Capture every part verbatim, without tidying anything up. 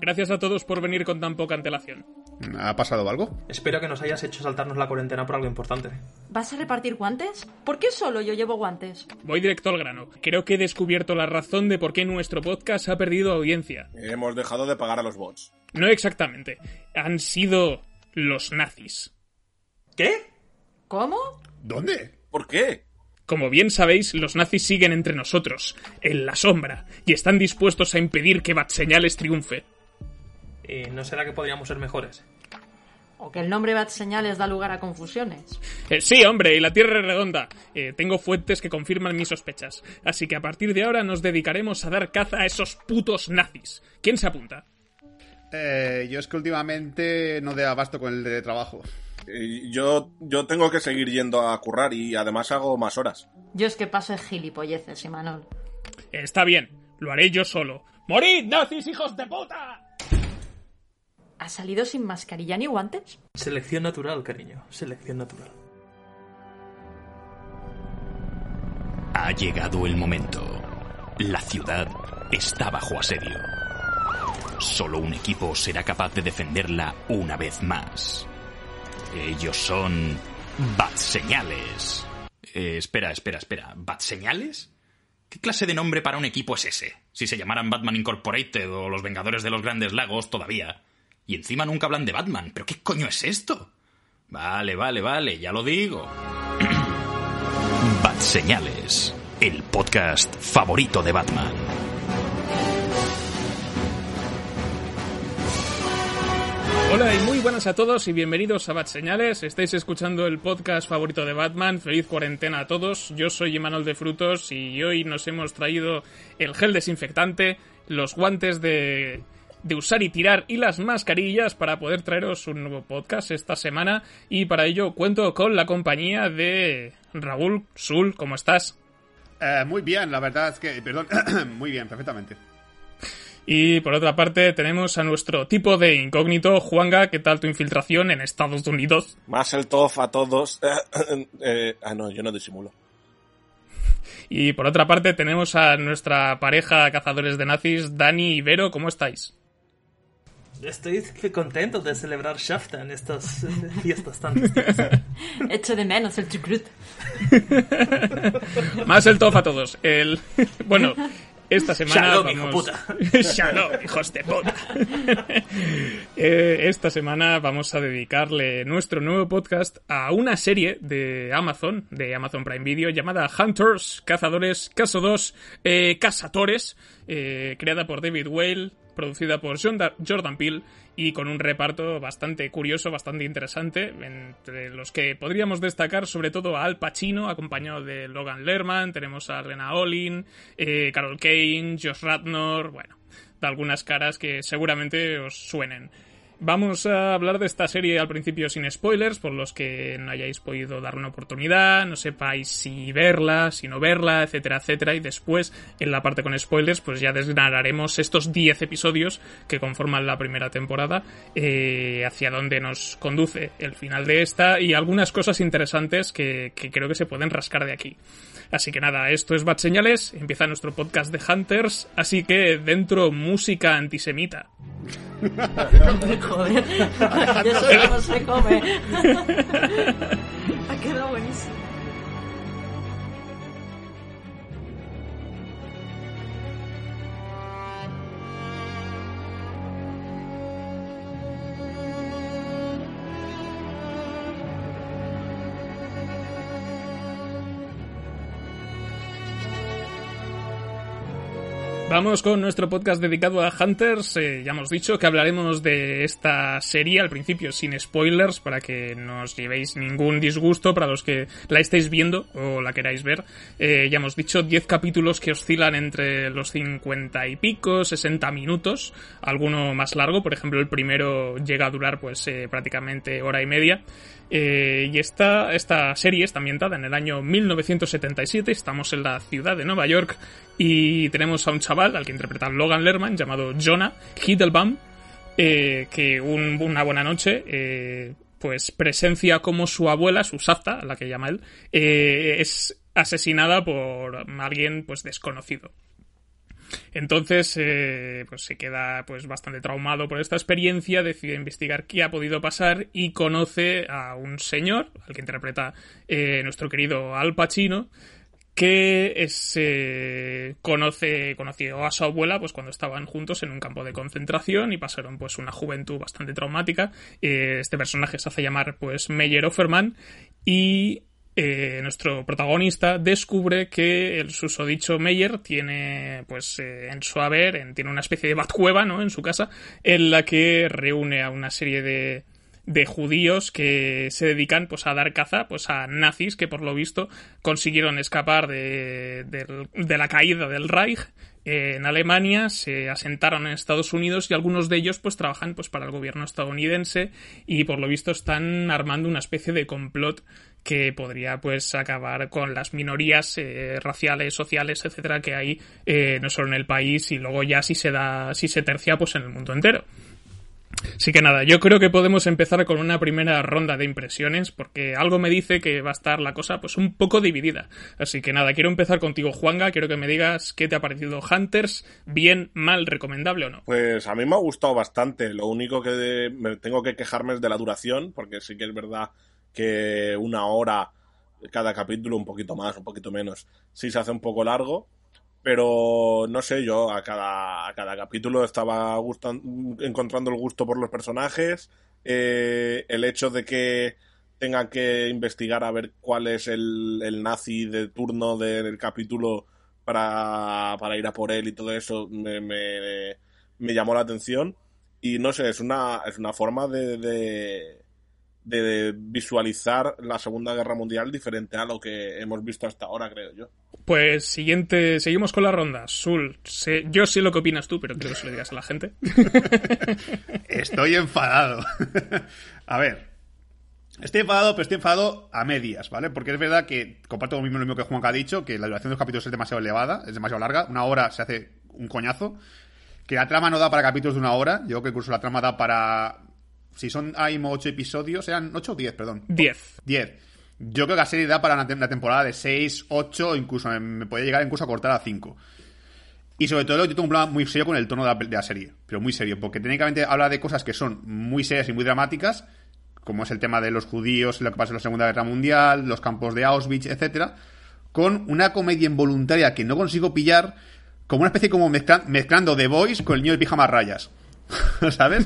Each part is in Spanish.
Gracias a todos por venir con tan poca antelación. ¿Ha pasado algo? Espero que nos hayas hecho saltarnos la cuarentena por algo importante. ¿Vas a repartir guantes? ¿Por qué solo yo llevo guantes? Voy directo al grano. Creo que he descubierto la razón de por qué nuestro podcast ha perdido audiencia. Hemos dejado de pagar a los bots. No exactamente. Han sido los nazis. ¿Qué? ¿Cómo? ¿Dónde? ¿Por qué? Como bien sabéis, los nazis siguen entre nosotros, en la sombra, y están dispuestos a impedir que Batseñales triunfe. ¿Y no será que podríamos ser mejores? O que el nombre Batseñales da lugar a confusiones. Eh, sí, hombre, y la Tierra es redonda. Eh, tengo fuentes que confirman mis sospechas. Así que a partir de ahora nos dedicaremos a dar caza a esos putos nazis. ¿Quién se apunta? Eh, yo es que últimamente no doy abasto con el de trabajo. Eh, yo, yo tengo que seguir yendo a currar y además hago más horas. Yo es que paso de gilipolleces, Imanol. Eh, está bien, lo haré yo solo. ¡Morid, nazis, hijos de puta! ¿Ha salido sin mascarilla ni guantes? Selección natural, cariño. Selección natural. Ha llegado el momento. La ciudad está bajo asedio. Solo un equipo será capaz de defenderla una vez más. Ellos son... Batseñales. Eh, espera, espera, espera. ¿Batseñales? ¿Qué clase de nombre para un equipo es ese? Si se llamaran Batman Incorporated o los Vengadores de los Grandes Lagos todavía... Y encima nunca hablan de Batman. ¿Pero qué coño es esto? Vale, vale, vale, ya lo digo. Batseñales, el podcast favorito de Batman. Hola y muy buenas a todos y bienvenidos a Batseñales. Estáis escuchando el podcast favorito de Batman. Feliz cuarentena a todos. Yo soy Emmanuel de Frutos y hoy nos hemos traído el gel desinfectante, los guantes de... de usar y tirar y las mascarillas para poder traeros un nuevo podcast esta semana, y para ello cuento con la compañía de Raúl. Sul, ¿cómo estás? Eh, muy bien, la verdad es que... Perdón, muy bien, perfectamente. Y por otra parte tenemos a nuestro tipo de incógnito, Juanga. ¿Qué tal tu infiltración en Estados Unidos? Muscle tough a todos. eh, eh, ah, no, yo no disimulo. Y por otra parte tenemos a nuestra pareja cazadores de nazis, Dani y Vero. ¿Cómo estáis? Estoy contento de celebrar Shafta en estas fiestas tan distintas. Echo de menos el chucrut. Más el tof a todos. El... Bueno, esta semana Shalom, vamos... hijo puta. Shalom, hijos de puta. eh, esta semana vamos a dedicarle nuestro nuevo podcast a una serie de Amazon, de Amazon Prime Video, llamada Hunters, Cazadores, Caso dos, eh, Cazadores, eh, creada por David Weil, producida por Jordan Peele y con un reparto bastante curioso, bastante interesante, entre los que podríamos destacar sobre todo a Al Pacino, acompañado de Logan Lerman. Tenemos a Lena Olin, eh, Carol Kane, Josh Radnor, bueno, de algunas caras que seguramente os suenen. Vamos a hablar de esta serie al principio sin spoilers, por los que no hayáis podido dar una oportunidad, no sepáis si verla, si no verla, etcétera, etcétera. Y después, en la parte con spoilers, pues ya desgranaremos estos diez episodios que conforman la primera temporada, eh, hacia dónde nos conduce el final de esta y algunas cosas interesantes que, que creo que se pueden rascar de aquí. Así que nada, esto es Batseñales, empieza nuestro podcast de Hunters, así que dentro música antisemita. Joder, eso no se come. Ha quedado buenísimo. Empezamos con nuestro podcast dedicado a Hunters, eh, ya hemos dicho que hablaremos de esta serie al principio sin spoilers para que no os llevéis ningún disgusto para los que la estéis viendo o la queráis ver. Eh, ya hemos dicho diez capítulos que oscilan entre los cincuenta y pico, sesenta minutos, alguno más largo, por ejemplo el primero llega a durar pues eh, prácticamente hora y media. Eh, y esta, esta serie está ambientada en el año mil novecientos setenta y siete, estamos en la ciudad de Nueva York y tenemos a un chaval al que interpreta Logan Lerman llamado Jonah Heidelbaum, eh, que un, una buena noche eh, pues presencia como su abuela, su safta, la que llama él, eh, es asesinada por alguien pues desconocido. Entonces, eh, pues se queda pues bastante traumado por esta experiencia, decide investigar qué ha podido pasar y conoce a un señor, al que interpreta eh, nuestro querido Al Pacino, que se eh, conoce conoció a su abuela pues cuando estaban juntos en un campo de concentración y pasaron pues una juventud bastante traumática. Eh, este personaje se hace llamar pues Meyer Offerman y Eh, nuestro protagonista descubre que el susodicho Meyer tiene pues eh, en su haber en, tiene una especie de batcueva, ¿no?, en su casa, en la que reúne a una serie de, de judíos que se dedican pues a dar caza pues a nazis que por lo visto consiguieron escapar de, de, de la caída del Reich en Alemania, se asentaron en Estados Unidos y algunos de ellos pues trabajan pues para el gobierno estadounidense y por lo visto están armando una especie de complot que podría pues acabar con las minorías eh, raciales, sociales, etcétera, que hay eh, no solo en el país y luego ya si se da si se tercia pues en el mundo entero. Así que nada, yo creo que podemos empezar con una primera ronda de impresiones porque algo me dice que va a estar la cosa pues un poco dividida. Así que nada, quiero empezar contigo, Juanga, quiero que me digas qué te ha parecido Hunters, bien, mal, recomendable o no. Pues a mí me ha gustado bastante, lo único que de... me tengo que quejarme es de la duración, porque sí que es verdad que una hora cada capítulo, un poquito más, un poquito menos, sí se hace un poco largo. Pero, no sé, yo a cada, a cada capítulo estaba gustan, encontrando el gusto por los personajes, eh, el hecho de que tengan que investigar a ver cuál es el, el nazi de turno del capítulo para, para ir a por él y todo eso me, me, me llamó la atención. Y, no sé, es una, es una forma de, de, de visualizar la Segunda Guerra Mundial diferente a lo que hemos visto hasta ahora, creo yo. Pues siguiente, seguimos con la ronda. Sul, sé, yo sé lo que opinas tú, pero quiero que se lo digas a la gente. Estoy enfadado. A ver, estoy enfadado, pero estoy enfadado a medias, ¿vale? Porque es verdad que comparto lo mismo, lo mismo que Juanca ha dicho, que la duración de los capítulos es demasiado elevada, es demasiado larga. Una hora se hace un coñazo. Que la trama no da para capítulos de una hora. Yo creo que incluso la trama da para... Si son hay ocho episodios, sean ocho o diez, perdón. Diez. Diez. Yo creo que la serie da para una temporada de seis, ocho, incluso me podría llegar incluso a cortar a cinco. Y sobre todo yo tengo un problema muy serio con el tono de la, de la serie, pero muy serio, porque técnicamente habla de cosas que son muy serias y muy dramáticas, como es el tema de los judíos, lo que pasa en la Segunda Guerra Mundial, los campos de Auschwitz, etcétera, con una comedia involuntaria que no consigo pillar, como una especie como mezcla, mezclando The Boys con el niño de pijama rayas. ¿Sabes?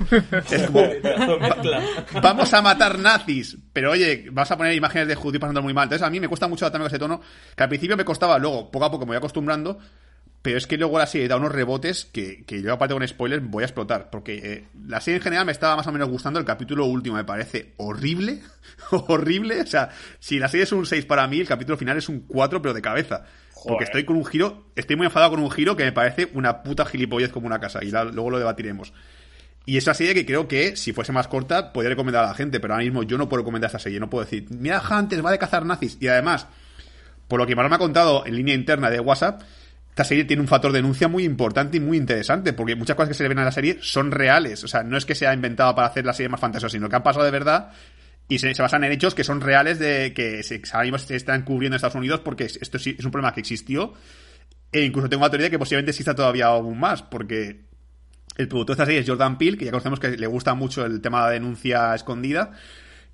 Es como, va, vamos a matar nazis, pero oye, vas a poner imágenes de judíos pasando muy mal. Entonces a mí me cuesta mucho adaptarme con ese tono, que al principio me costaba, luego poco a poco me voy acostumbrando, pero es que luego la serie da unos rebotes que, que yo, aparte con spoilers, voy a explotar, porque eh, la serie en general me estaba más o menos gustando. El capítulo último me parece horrible. Horrible, o sea, si la serie es un seis para mí, el capítulo final es un cuatro, pero de cabeza. Joder. Porque estoy con un giro, estoy muy enfadado con un giro que me parece una puta gilipollez como una casa, y la, luego lo debatiremos. Y es una serie que creo que, si fuese más corta, podría recomendar a la gente, pero ahora mismo yo no puedo recomendar esta serie, no puedo decir, mira, Hunters va de cazar nazis. Y además, por lo que Manuel me ha contado en línea interna de WhatsApp, esta serie tiene un factor de denuncia muy importante y muy interesante, porque muchas cosas que se le ven a la serie son reales, o sea, no es que sea inventado para hacer la serie más fantasiosa, sino que han pasado de verdad. Y se, se basan en hechos que son reales, de que se, se están cubriendo en Estados Unidos, porque esto es, es un problema que existió. E incluso tengo la teoría de que posiblemente exista todavía aún más, porque el productor de esta serie es Jordan Peele, que ya conocemos que le gusta mucho el tema de la denuncia escondida.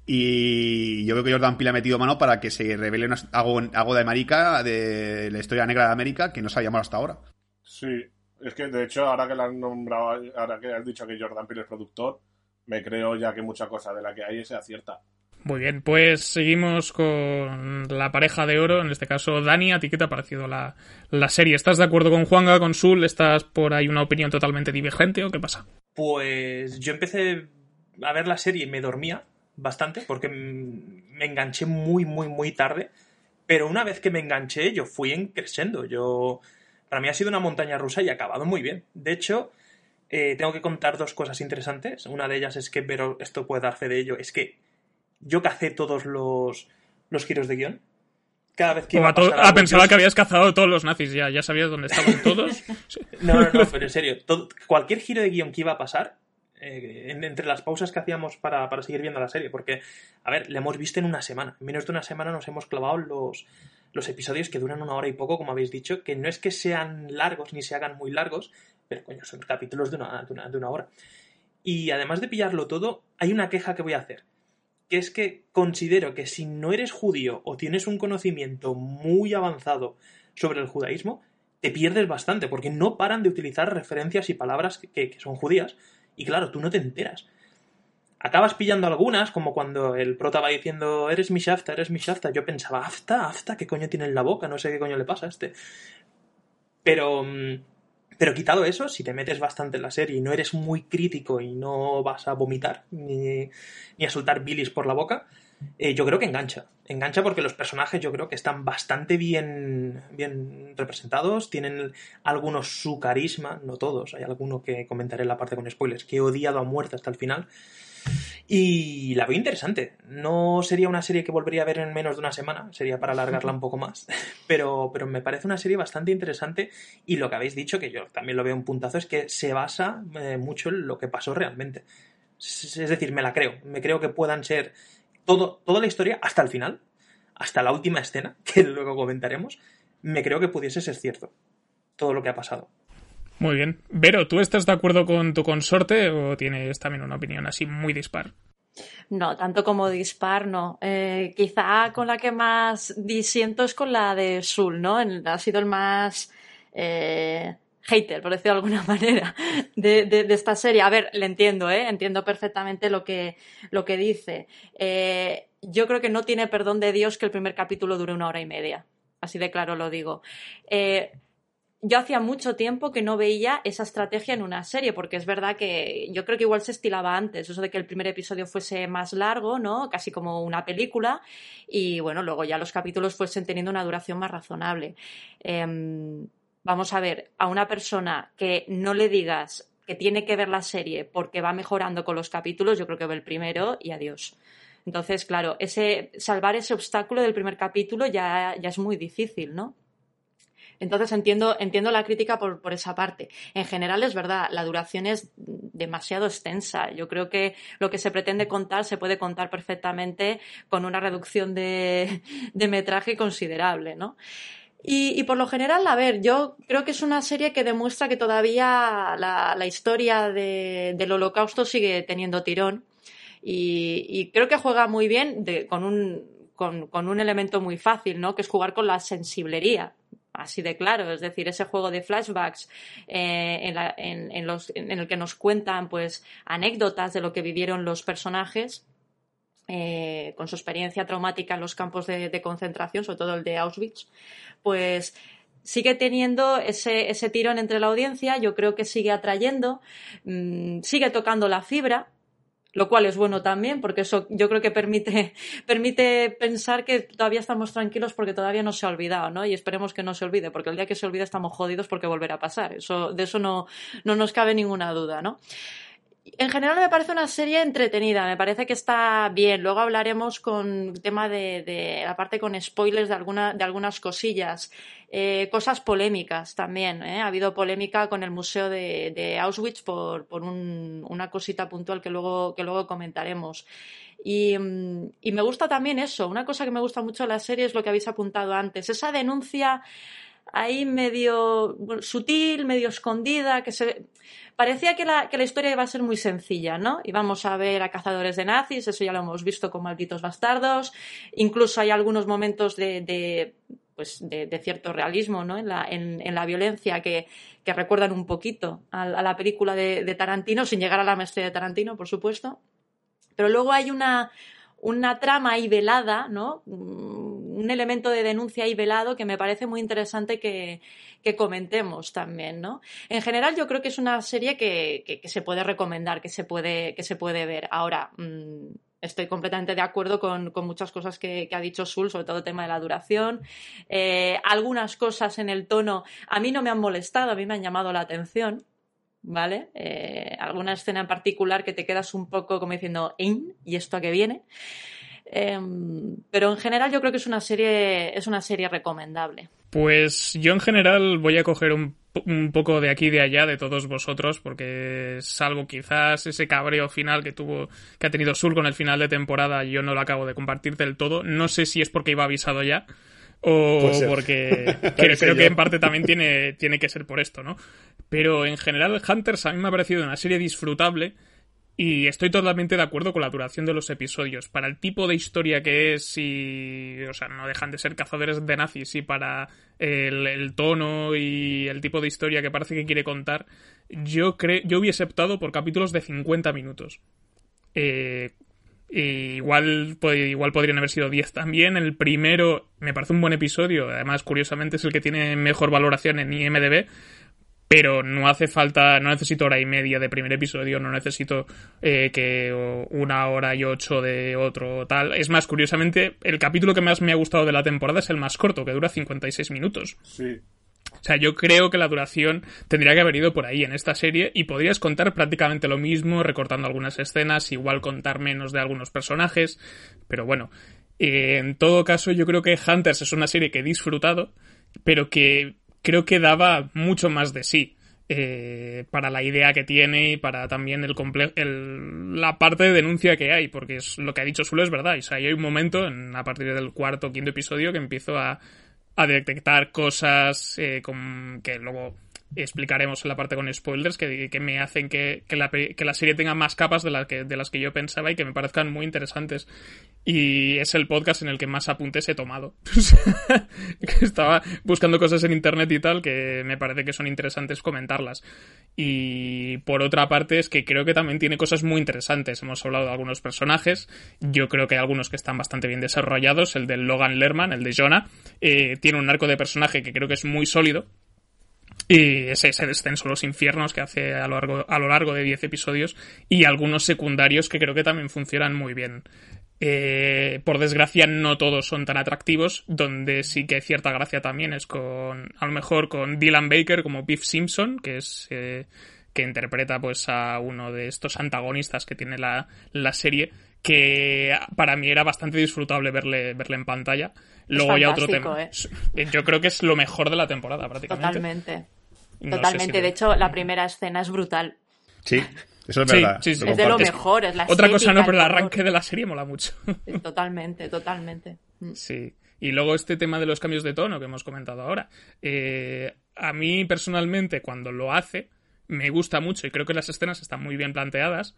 Y yo creo que Jordan Peele ha metido mano para que se revele una, algo, algo de América, de la historia negra de América, que no sabíamos hasta ahora. Sí, es que de hecho, ahora que la has nombrado, ahora que has dicho que Jordan Peele es productor, me creo ya que mucha cosa de la que hay se acierta. Muy bien, pues seguimos con la pareja de oro, en este caso Dani. ¿A ti qué te ha parecido la, la serie? ¿Estás de acuerdo con Juanga, con Sul? ¿Estás por ahí una opinión totalmente divergente o qué pasa? Pues yo empecé a ver la serie y me dormía bastante porque me enganché muy, muy, muy tarde. Pero una vez que me enganché yo fui en creciendo. Yo, para mí ha sido una montaña rusa y ha acabado muy bien. De hecho... Eh, tengo que contar dos cosas interesantes. Una de ellas es que, pero esto puede dar fe de ello, es que yo cacé todos los, los giros de guión. Cada vez que iba a pasar algo, pensaba que habías cazado todos los nazis ya, ya sabías dónde estaban todos. No, no, no, pero en serio, todo, cualquier giro de guión que iba a pasar, eh, en, entre las pausas que hacíamos para, para seguir viendo la serie, porque, a ver, la hemos visto en una semana. En menos de una semana nos hemos clavado los, los episodios que duran una hora y poco, como habéis dicho, que no es que sean largos ni se hagan muy largos, pero coño, son capítulos de una, de, una, de una hora. Y además de pillarlo todo, hay una queja que voy a hacer, que es que considero que si no eres judío o tienes un conocimiento muy avanzado sobre el judaísmo, te pierdes bastante, porque no paran de utilizar referencias y palabras que, que, que son judías, y claro, tú no te enteras. Acabas pillando algunas, como cuando el prota va diciendo, eres mi shafta, eres mi shafta, yo pensaba, afta, afta, ¿qué coño tiene en la boca? No sé qué coño le pasa a este. Pero... Pero quitado eso, si te metes bastante en la serie y no eres muy crítico y no vas a vomitar ni, ni a soltar bilis por la boca, eh, yo creo que engancha. Engancha porque los personajes yo creo que están bastante bien, bien representados, tienen algunos su carisma, no todos, hay alguno que comentaré en la parte con spoilers, que he odiado a muerte hasta el final. Y la veo interesante. No sería una serie que volvería a ver en menos de una semana, sería para alargarla un poco más, pero, pero me parece una serie bastante interesante. Y lo que habéis dicho, que yo también lo veo un puntazo, es que se basa eh, mucho en lo que pasó realmente. Es decir, me la creo, me creo que puedan ser todo, toda la historia hasta el final, hasta la última escena, que luego comentaremos, me creo que pudiese ser cierto todo lo que ha pasado. Muy bien. Vero, ¿tú estás de acuerdo con tu consorte o tienes también una opinión así muy dispar? No, tanto como dispar, no. Eh, quizá con la que más disiento es con la de Sul, ¿no? El, ha sido el más eh, hater, por decirlo de alguna manera, de, de, de esta serie. A ver, le entiendo, ¿eh? Entiendo perfectamente lo que, lo que dice. Eh, yo creo que no tiene perdón de Dios que el primer capítulo dure una hora y media. Así de claro lo digo. Eh... Yo hacía mucho tiempo que no veía esa estrategia en una serie, porque es verdad que yo creo que igual se estilaba antes, eso de que el primer episodio fuese más largo, ¿no? Casi como una película, y bueno, luego ya los capítulos fuesen teniendo una duración más razonable. Eh, vamos a ver, a una persona que no le digas que tiene que ver la serie porque va mejorando con los capítulos, yo creo que ve el primero y adiós. Entonces, claro, ese salvar ese obstáculo del primer capítulo ya, ya es muy difícil, ¿no? Entonces entiendo, entiendo la crítica por, por esa parte. En general es verdad, la duración es demasiado extensa. Yo creo que lo que se pretende contar se puede contar perfectamente con una reducción de, de metraje considerable, ¿no? Y, y por lo general, a ver, yo creo que es una serie que demuestra que todavía la, la historia de, del Holocausto sigue teniendo tirón y, y creo que juega muy bien de, con, un, con, con un elemento muy fácil, ¿no? Que es jugar con la sensiblería. Así de claro, es decir, ese juego de flashbacks eh, en, la, en, en, los, en el que nos cuentan pues anécdotas de lo que vivieron los personajes eh, con su experiencia traumática en los campos de, de concentración, sobre todo el de Auschwitz, pues sigue teniendo ese, ese tirón entre la audiencia, yo creo que sigue atrayendo, mmm, sigue tocando la fibra, lo cual es bueno también, porque eso yo creo que permite, permite pensar que todavía estamos tranquilos porque todavía no se ha olvidado, ¿no? Y esperemos que no se olvide, porque el día que se olvide estamos jodidos porque volverá a pasar. Eso, de eso no, no nos cabe ninguna duda, ¿no? En general me parece una serie entretenida, me parece que está bien. Luego hablaremos con tema de, de la parte con spoilers de, alguna, de algunas cosillas, eh, cosas polémicas también, ¿eh? Ha habido polémica con el museo de, de Auschwitz por, por un, una cosita puntual que luego, que luego comentaremos. Y, y me gusta también eso, una cosa que me gusta mucho de la serie es lo que habéis apuntado antes, esa denuncia... ahí medio bueno, sutil, medio escondida, que se parecía que la, que la historia iba a ser muy sencilla, ¿no? Íbamos a ver a cazadores de nazis, eso ya lo hemos visto con Malditos Bastardos, incluso hay algunos momentos de, de pues de, de cierto realismo, ¿no? En la, en, en la violencia que, que recuerdan un poquito a, a la película de, de Tarantino, sin llegar a la maestría de Tarantino, por supuesto. Pero luego hay una una trama ahí velada, ¿no? Un elemento de denuncia ahí velado que me parece muy interesante que, que comentemos también, ¿no? En general yo creo que es una serie que, que, que se puede recomendar, que se puede, que se puede ver. Ahora, mmm, estoy completamente de acuerdo con, con muchas cosas que, que ha dicho Sul, sobre todo el tema de la duración. Eh, algunas cosas en el tono a mí no me han molestado, a mí me han llamado la atención, ¿vale? Eh, alguna escena en particular que te quedas un poco como diciendo ¿in? ¿Y esto a qué viene? Eh, pero en general yo creo que es una serie es una serie recomendable. Pues yo en general voy a coger un, un poco de aquí y de allá de todos vosotros, porque salvo quizás ese cabreo final que tuvo que ha tenido Sur con el final de temporada, yo no lo acabo de compartir del todo. No sé si es porque iba avisado ya o pues porque creo, creo que en parte también tiene, tiene que ser por esto, ¿no? Pero en general Hunters a mí me ha parecido una serie disfrutable. Y estoy totalmente de acuerdo con la duración de los episodios. Para el tipo de historia que es y... O sea, no dejan de ser cazadores de nazis. Y para el, el tono y el tipo de historia que parece que quiere contar, yo creo yo hubiese optado por capítulos de cincuenta minutos. Eh, igual, igual podrían haber sido diez también. El primero me parece un buen episodio. Además, curiosamente, es el que tiene mejor valoración en I M D B. Pero no hace falta, no necesito hora y media de primer episodio, no necesito eh, que una hora y ocho de otro tal. Es más, curiosamente, el capítulo que más me ha gustado de la temporada es el más corto, que dura cincuenta y seis minutos. Sí. O sea, yo creo que la duración tendría que haber ido por ahí en esta serie y podrías contar prácticamente lo mismo, recortando algunas escenas, igual contar menos de algunos personajes, pero bueno. Eh, en todo caso, yo creo que Hunters es una serie que he disfrutado, pero que... creo que daba mucho más de sí eh, para la idea que tiene y para también el, comple- el la parte de denuncia que hay, porque es lo que ha dicho Sulu es verdad. O sea, hay un momento, en, a partir del cuarto o quinto episodio, que empiezo a, a detectar cosas eh, con, que luego explicaremos en la parte con spoilers, que, que me hacen que, que, la, que la serie tenga más capas de, la que, de las que yo pensaba y que me parezcan muy interesantes. Y es el podcast en el que más apuntes he tomado. Estaba buscando cosas en internet y tal que me parece que son interesantes comentarlas. Y por otra parte es que creo que también tiene cosas muy interesantes. Hemos hablado de algunos personajes. Yo creo que hay algunos que están bastante bien desarrollados. El de Logan Lerman, el de Jonah, eh, tiene un arco de personaje que creo que es muy sólido. Y ese, ese descenso a los infiernos que hace a lo largo, a lo largo de diez episodios. Y algunos secundarios que creo que también funcionan muy bien. Eh, por desgracia no todos son tan atractivos, donde sí que hay cierta gracia también es con, a lo mejor con Dylan Baker como Biff Simpson, que es eh, que interpreta pues a uno de estos antagonistas que tiene la, la serie, que para mí era bastante disfrutable verle, verle en pantalla. Luego ya otro tema, eh. Yo creo que es lo mejor de la temporada prácticamente. Totalmente, no totalmente, si de me... hecho la primera escena es brutal. Sí. Eso es verdad. Sí, sí, sí. Es de lo mejor, es la otra cosa no, pero el arranque de la serie mola mucho. Totalmente, totalmente. Sí. Y luego este tema de los cambios de tono que hemos comentado ahora. Eh, a mí personalmente, cuando lo hace, me gusta mucho y creo que las escenas están muy bien planteadas,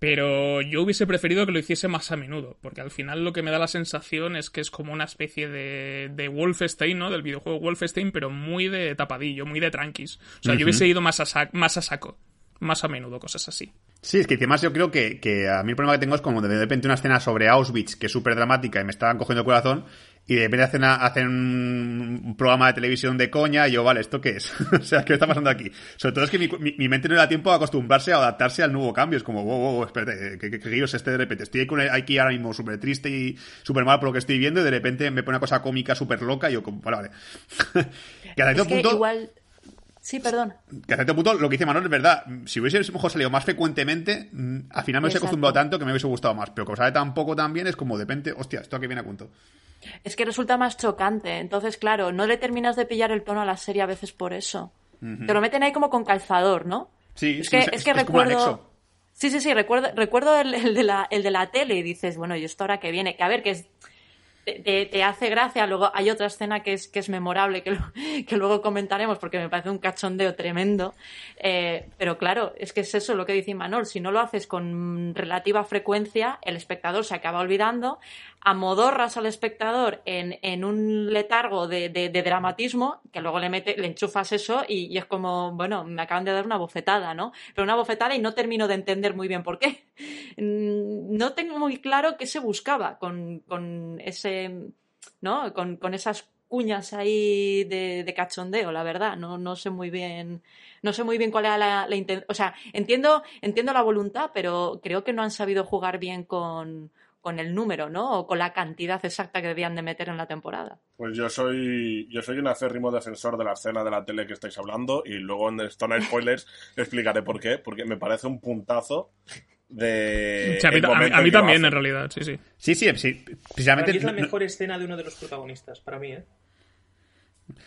pero yo hubiese preferido que lo hiciese más a menudo, porque al final lo que me da la sensación es que es como una especie de, de Wolfenstein, ¿no? Del videojuego Wolfenstein, pero muy de tapadillo, muy de tranquis. O sea, uh-huh. Yo hubiese ido más a sac- más a saco. Más a menudo, cosas así. Sí, es que además yo creo que, que a mí el problema que tengo es como de repente una escena sobre Auschwitz que es súper dramática y me estaban cogiendo el corazón y de repente hacen, hacen un programa de televisión de coña y yo, vale, ¿esto qué es? O sea, ¿qué está pasando aquí? Sobre todo es que mi, mi, mi mente no le da tiempo a acostumbrarse a adaptarse al nuevo cambio. Es como, wow, wow, espérate, ¿qué giro es este de repente? Estoy aquí, aquí ahora mismo súper triste y súper mal por lo que estoy viendo y de repente me pone una cosa cómica súper loca y yo, como, vale, vale. Y hasta cierto punto... Igual... Sí, perdón. Que a cierto punto, lo que dice Manuel es verdad. Si hubiese mejor salido más frecuentemente, al final me hubiese acostumbrado tanto que me hubiese gustado más. Pero como sale tan poco también, es como de repente, hostia, esto aquí viene a cuento. Es que resulta más chocante. Entonces, claro, no le terminas de pillar el tono a la serie a veces por eso. Uh-huh. Te lo meten ahí como con calzador, ¿no? Sí, es sí, que, es, es que es recuerdo. Sí, sí, sí, recuerdo, recuerdo el, el, de la, el de la tele y dices, bueno, ¿y esto ahora qué viene? Que a ver, que es. Te, te hace gracia, luego hay otra escena que es, que es memorable, que, lo, que luego comentaremos porque me parece un cachondeo tremendo, eh, pero claro, es que es eso lo que dice Imanol, si no lo haces con relativa frecuencia, el espectador se acaba olvidando, amodorras al espectador en, en un letargo de, de, de dramatismo, que luego le mete, le enchufas eso y, y es como, bueno, me acaban de dar una bofetada, ¿no? Pero una bofetada y no termino de entender muy bien por qué. No tengo muy claro qué se buscaba con, con ese, ¿no? Con, con esas cuñas ahí de, de cachondeo, la verdad. No, no sé muy bien, no sé muy bien cuál era la, la intención. O sea, entiendo, entiendo la voluntad, pero creo que no han sabido jugar bien con con el número, ¿no? O con la cantidad exacta que debían de meter en la temporada. Pues yo soy yo soy un acérrimo defensor de la escena de la tele que estáis hablando y luego en Stone Spoilers explicaré por qué, porque me parece un puntazo de... O sea, a mí, a mí, a mí también, en realidad, sí, sí. Sí, sí, sí. Precisamente... Para mí es la mejor no... escena de uno de los protagonistas, para mí, ¿eh?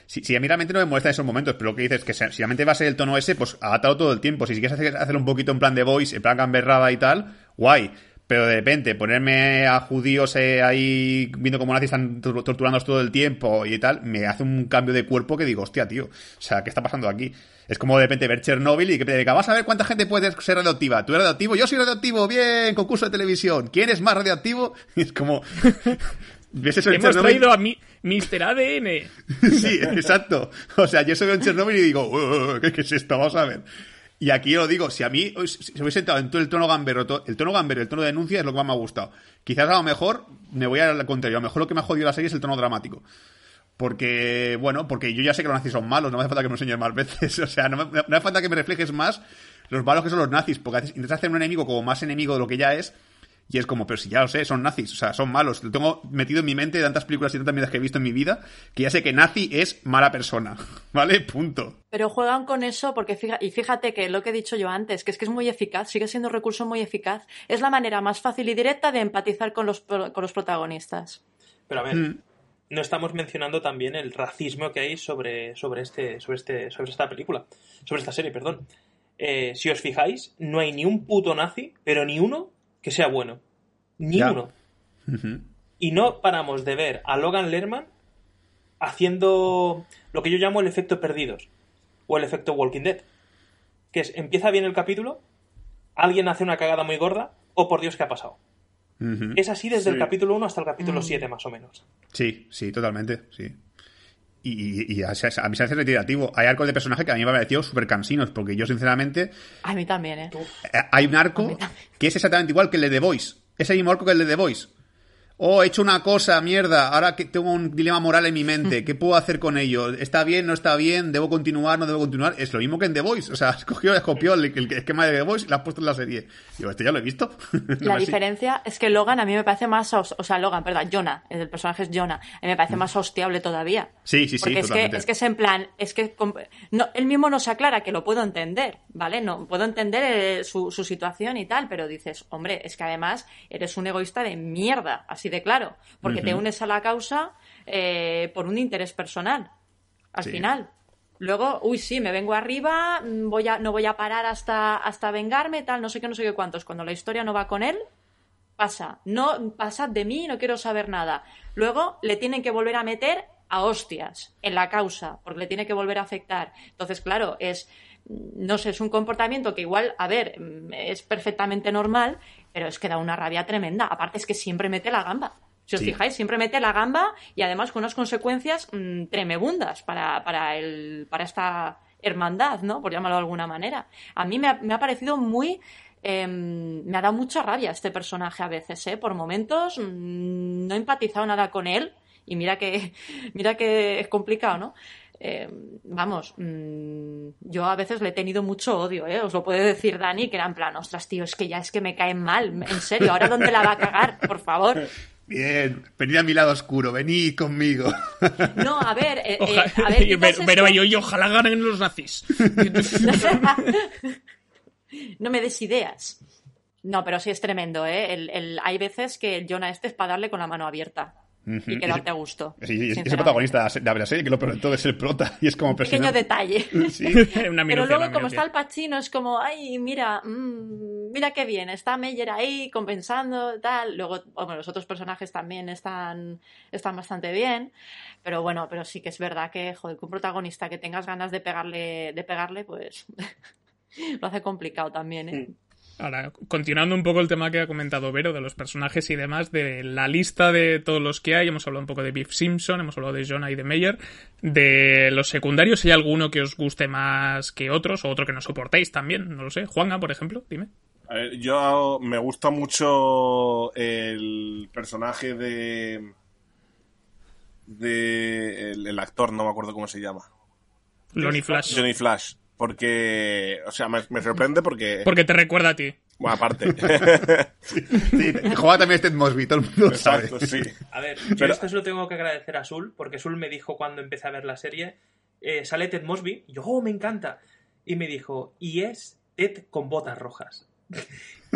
Si, si a mí realmente no me molesta en esos momentos, pero lo que dices es que si realmente va a ser el tono ese, pues adaptado todo el tiempo. Si quieres hacer, hacer un poquito en plan de voice, en plan gamberrada y tal, guay. Pero de repente ponerme a judíos eh, ahí viendo cómo nazis están torturándonos todo el tiempo y tal, me hace un cambio de cuerpo que digo, hostia, tío, o sea, ¿qué está pasando aquí? Es como de repente ver Chernobyl y que te diga, vas a ver cuánta gente puede ser radioactiva. ¿Tú eres radioactivo? Yo soy radioactivo, bien, concurso de televisión. ¿Quién es más radioactivo? Y es como... ¿Ves eso? Hemos Chernobyl? Traído a mi mister A D N. Sí, exacto. O sea, yo soy un Chernobyl y digo, ¿qué es esto? Vamos a ver. Y aquí yo lo digo, si a mí si me hubiese sentado en todo el tono gambero, el tono gambero, el tono de denuncia es lo que más me ha gustado. Quizás a lo mejor me voy al contrario, a lo mejor lo que me ha jodido la serie es el tono dramático. Porque, bueno, porque yo ya sé que los nazis son malos, no me hace falta que me enseñes más veces, o sea, no me, no me hace falta que me reflejes más los malos que son los nazis, porque a veces intentas hacer un enemigo como más enemigo de lo que ya es, y es como, pero si ya lo sé, son nazis, o sea, son malos. Lo tengo metido en mi mente de tantas películas y tantas mierdas que he visto en mi vida, que ya sé que nazi es mala persona, ¿vale? Punto. Pero juegan con eso porque, fíjate, y fíjate que lo que he dicho yo antes, que es que es muy eficaz, sigue siendo un recurso muy eficaz, es la manera más fácil y directa de empatizar con los, con los protagonistas. Pero a ver, mm. no estamos mencionando también el racismo que hay sobre, sobre, este, sobre, este, sobre esta película, sobre esta serie, perdón. Eh, si os fijáis, no hay ni un puto nazi, pero ni uno que sea bueno. Ni ya. uno. Uh-huh. Y no paramos de ver a Logan Lerman haciendo lo que yo llamo el efecto Perdidos. O el efecto Walking Dead. Que es, empieza bien el capítulo, alguien hace una cagada muy gorda, o oh, por Dios, ¿qué ha pasado? Uh-huh. Es así desde sí. el capítulo uno hasta el capítulo uh-huh. siete, más o menos. Sí, sí, totalmente, sí. Y, y, y a, a mí se hace reiterativo. Hay arcos de personaje que a mí me han parecido súper cansinos, porque yo, sinceramente... A mí también, ¿eh? Hay un arco que es exactamente igual que el de The Boys. Es el mismo arco que el de The Boys. Oh, he hecho una cosa, mierda, ahora que tengo un dilema moral en mi mente, ¿qué puedo hacer con ello? ¿Está bien, no está bien? ¿Debo continuar, no debo continuar? Es lo mismo que en The Boys, o sea, has cogido, has copiado el, el esquema de The Boys y lo has puesto en la serie. Digo, este ya lo he visto. La diferencia es que Logan a mí me parece más, o sea, Logan, perdón, Jonah, el personaje es Jonah, a mí me parece más hostiable todavía. Sí, sí, sí, porque totalmente. Porque es que es en plan, es que no, él mismo nos aclara que lo puedo entender, ¿vale? No puedo entender su, su situación y tal, pero dices, hombre, es que además eres un egoísta de mierda, así de claro, porque uh-huh. te unes a la causa eh, por un interés personal al sí. final. Luego, uy, sí, me vengo arriba, voy a, no voy a parar hasta, hasta vengarme, tal, no sé qué, no sé qué cuántos. Cuando la historia no va con él, pasa. No, pasad de mí, no quiero saber nada. Luego le tienen que volver a meter a hostias en la causa, porque le tiene que volver a afectar. Entonces, claro, es, no sé, es un comportamiento que igual, a ver, es perfectamente normal, pero es que da una rabia tremenda. Aparte es que siempre mete la gamba. Si os sí. fijáis, siempre mete la gamba y además con unas consecuencias mmm, tremebundas para, para, el, para esta hermandad, ¿no? Por llamarlo de alguna manera. A mí me ha, me ha parecido muy... Eh, me ha dado mucha rabia este personaje a veces, ¿eh? Por momentos mmm, no he empatizado nada con él y mira que, mira que es complicado, ¿no? Eh, vamos, mmm, yo a veces le he tenido mucho odio, ¿eh? Os lo puede decir Dani, que era en plan, ostras, tío, es que ya es que me caen mal, en serio, ¿ahora dónde la va a cagar? Por favor. Bien, venid a mi lado oscuro, venid conmigo. No, a ver, eh, Oja, eh, a ver pero, esto... pero yo, yo ojalá ganen los nazis. No me des ideas. No, pero sí es tremendo, ¿eh? El, el, hay veces que el Jonah este es para darle con la mano abierta. Uh-huh. Y quedarte a gusto. Sí, sí, es el protagonista de la serie, que lo peor de todo es el prota. Y es como un pequeño detalle. Sí. Una pero luego, una como está el Pacino, es como, ay, mira, mmm, mira qué bien, está Meyer ahí compensando, tal. Luego, bueno, los otros personajes también están, están bastante bien. Pero bueno, pero sí que es verdad que, joder, que un protagonista que tengas ganas de pegarle, de pegarle, pues lo hace complicado también, ¿eh? Mm. Ahora, continuando un poco el tema que ha comentado Vero de los personajes y demás, de la lista de todos los que hay, hemos hablado un poco de Biff Simpson, hemos hablado de Jonah y de Meyer, de los secundarios, ¿hay alguno que os guste más que otros o otro que no soportéis también? No lo sé. Juanga, por ejemplo, dime. A ver, yo me gusta mucho el personaje de... de el, el actor, no me acuerdo cómo se llama. Lonnie Flash. Johnny Flash. Porque, o sea, me, me sorprende porque... Porque te recuerda a ti. Bueno, aparte. sí, sí, juega también Ted Mosby, todo el mundo lo sabe. Exacto, sí. A ver, yo Pero... esto se lo tengo que agradecer a Sul, porque Sul me dijo cuando empecé a ver la serie, eh, sale Ted Mosby, y yo, oh, me encanta. Y me dijo, y es Ted con botas rojas.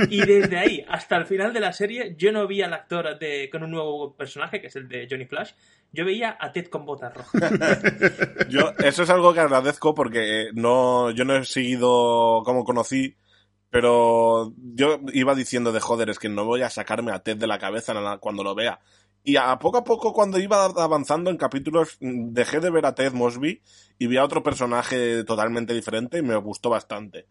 Y desde ahí hasta el final de la serie yo no vi al actor de, con un nuevo personaje que es el de Johnny Flash, yo veía a Ted con botas rojas. Yo eso es algo que agradezco porque no, yo no he seguido como conocí, pero yo iba diciendo de joder, es que no voy a sacarme a Ted de la cabeza cuando lo vea. Y a poco a poco, cuando iba avanzando en capítulos, dejé de ver a Ted Mosby y vi a otro personaje totalmente diferente y me gustó bastante.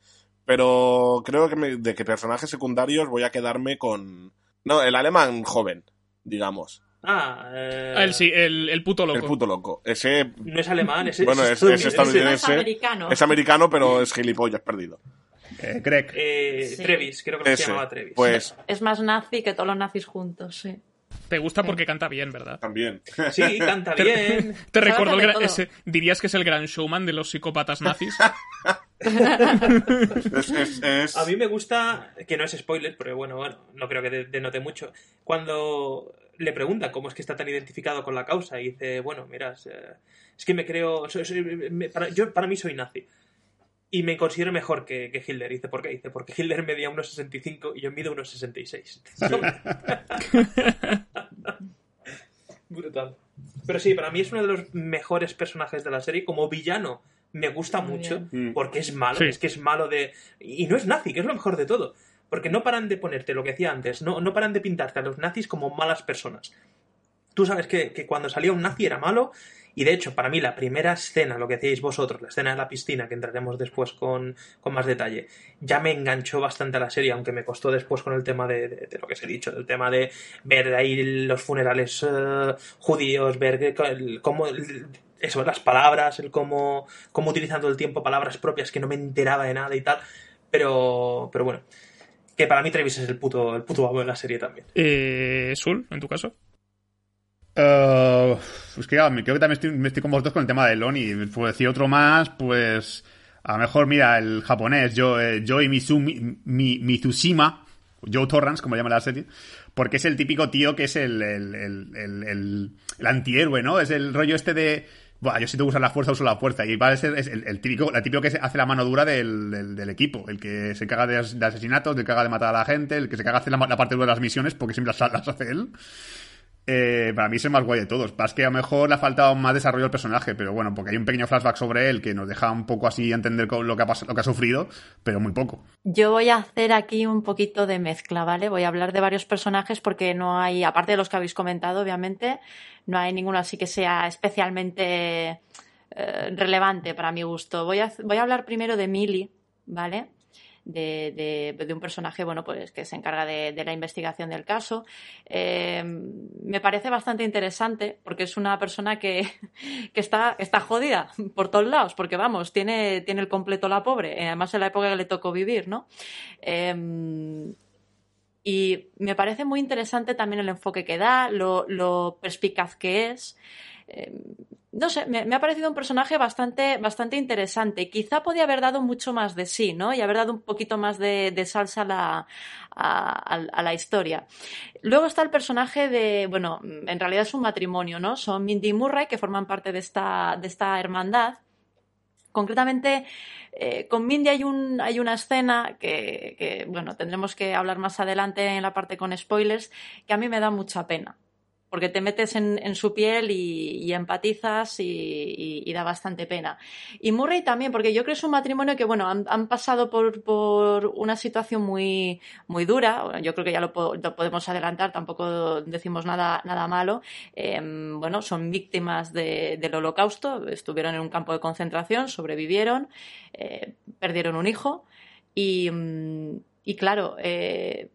Pero creo que me, de que personajes secundarios voy a quedarme con... No, el alemán joven, digamos. Ah, eh... ah el, sí, el, el puto loco. El puto loco. Ese... No es alemán, es, bueno, es, es estadounidense. Es americano. Es americano, pero es gilipollas perdido. Eh, Greg. Eh, sí. Trevis, creo que Ese, se llamaba Trevis. Pues... Es más nazi que todos los nazis juntos, sí. Te gusta porque canta bien, ¿verdad? También. Sí, canta bien. Te, te recuerdo que ese, dirías que es el gran showman de los psicópatas nazis. es, es, es. A mí me gusta, que no es spoiler, pero bueno, bueno, no creo que denote mucho. Cuando le preguntan cómo es que está tan identificado con la causa y dice, bueno, miras, es que me creo, soy, soy, me, para, yo para mí soy nazi. Y me considero mejor que, que Hitler. Dice, ¿por qué? Dice, porque Hitler medía uno sesenta y cinco y yo mido uno sesenta y seis. Sí. Brutal. Pero sí, para mí es uno de los mejores personajes de la serie. Como villano me gusta Muy mucho bien. Porque es malo. Sí. Es que es malo de... Y no es nazi, que es lo mejor de todo. Porque no paran de ponerte, lo que decía antes, no, no paran de pintarte a los nazis como malas personas. Tú sabes que, que cuando salía un nazi era malo. Y de hecho, para mí, la primera escena, lo que hacíais vosotros, la escena de la piscina, que entraremos después con, con más detalle, ya me enganchó bastante a la serie, aunque me costó después con el tema de, de, de lo que os he dicho, del tema de ver ahí los funerales uh, judíos, ver el, cómo... El, eso, las palabras, el cómo, cómo utilizan todo el tiempo palabras propias que no me enteraba de nada y tal, pero, pero bueno, que para mí Travis es el puto el puto babo de la serie también. Eh, Sul, en tu caso. Uh, pues que ya, creo que también estoy, me estoy con vosotros con el tema de Lonnie. Por decir otro más, pues a lo mejor, mira, el japonés yo, eh, Joe Mizumi, mi, Mizushima, Joe Torrance, como llama la serie, porque es el típico tío que es el, el, el, el, el, el antihéroe, ¿no? Es el rollo este de, bueno, yo si tengo que usar la fuerza, uso la fuerza. Y va a ser es el, el típico la típico que hace la mano dura del, del, del equipo, el que se encarga de, as, de asesinatos, el que se encarga de matar a la gente, el que se encarga de hacer la, la parte dura de las misiones, porque siempre las, las hace él. Eh, para mí es el más guay de todos. Es que a lo mejor le ha faltado más desarrollo al personaje, pero bueno, porque hay un pequeño flashback sobre él que nos deja un poco así entender lo que ha pasado, lo que ha sufrido, pero muy poco. Yo voy a hacer aquí un poquito de mezcla, ¿vale? Voy a hablar de varios personajes porque no hay, aparte de los que habéis comentado, obviamente, no hay ninguno así que sea especialmente eh, relevante para mi gusto. Voy a, voy a hablar primero de Millie, ¿vale? De, de, de un personaje, bueno, pues que se encarga de, de la investigación del caso. Eh, me parece bastante interesante porque es una persona que, que está, está jodida por todos lados, porque vamos, tiene, tiene el completo la pobre, además en la época que le tocó vivir, ¿no? Eh, y me parece muy interesante también el enfoque que da, lo, lo perspicaz que es. Eh, No sé, me, me ha parecido un personaje bastante, bastante interesante. Quizá podía haber dado mucho más de sí, ¿no? Y haber dado un poquito más de, de salsa a la, a, a la historia. Luego está el personaje de, bueno, en realidad es un matrimonio, ¿no? Son Mindy y Murray, que forman parte de esta, de esta hermandad. Concretamente, eh, con Mindy hay un, hay una escena que, que, bueno, tendremos que hablar más adelante en la parte con spoilers, que a mí me da mucha pena. Porque te metes en, en su piel y, y empatizas y, y, y da bastante pena. Y Murray también, porque yo creo que es un matrimonio que, bueno, han, han pasado por, por una situación muy, muy dura. Yo creo que ya lo, lo podemos adelantar, tampoco decimos nada, nada malo. Eh, bueno, son víctimas de, del Holocausto, estuvieron en un campo de concentración, sobrevivieron, eh, perdieron un hijo y... Y claro, eh,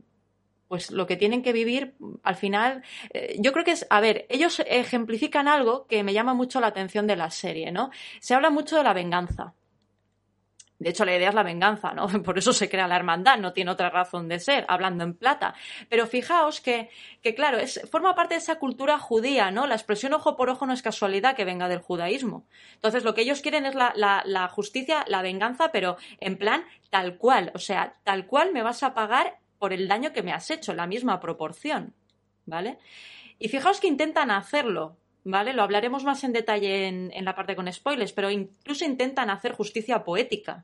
pues lo que tienen que vivir al final... Eh, yo creo que es... A ver, ellos ejemplifican algo que me llama mucho la atención de la serie, ¿no? Se habla mucho de la venganza. De hecho, la idea es la venganza, ¿no? Por eso se crea la hermandad, no tiene otra razón de ser, hablando en plata. Pero fijaos que, que claro, es, forma parte de esa cultura judía, ¿no? La expresión ojo por ojo no es casualidad que venga del judaísmo. Entonces, lo que ellos quieren es la, la, la justicia, la venganza, pero en plan tal cual. O sea, tal cual me vas a pagar por el daño que me has hecho, la misma proporción, ¿vale? Y fijaos que intentan hacerlo, ¿vale? Lo hablaremos más en detalle en, en la parte con spoilers, pero incluso intentan hacer justicia poética.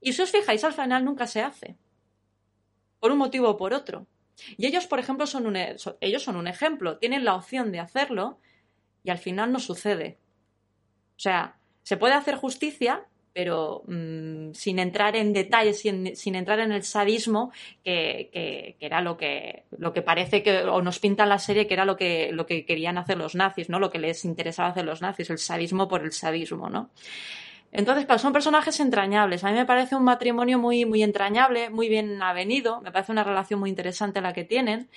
Y si os fijáis, al final nunca se hace, por un motivo o por otro. Y ellos, por ejemplo, son un, son, ellos son un ejemplo, tienen la opción de hacerlo y al final no sucede. O sea, se puede hacer justicia, pero mmm, sin entrar en detalles, sin, sin entrar en el sadismo que, que, que era lo que, lo que parece que, o nos pinta la serie, que era lo que, lo que querían hacer los nazis, ¿no? Lo que les interesaba hacer los nazis, el sadismo por el sadismo, ¿no? Entonces, claro, son personajes entrañables. A mí me parece un matrimonio muy, muy entrañable, muy bien avenido. Me parece una relación muy interesante la que tienen.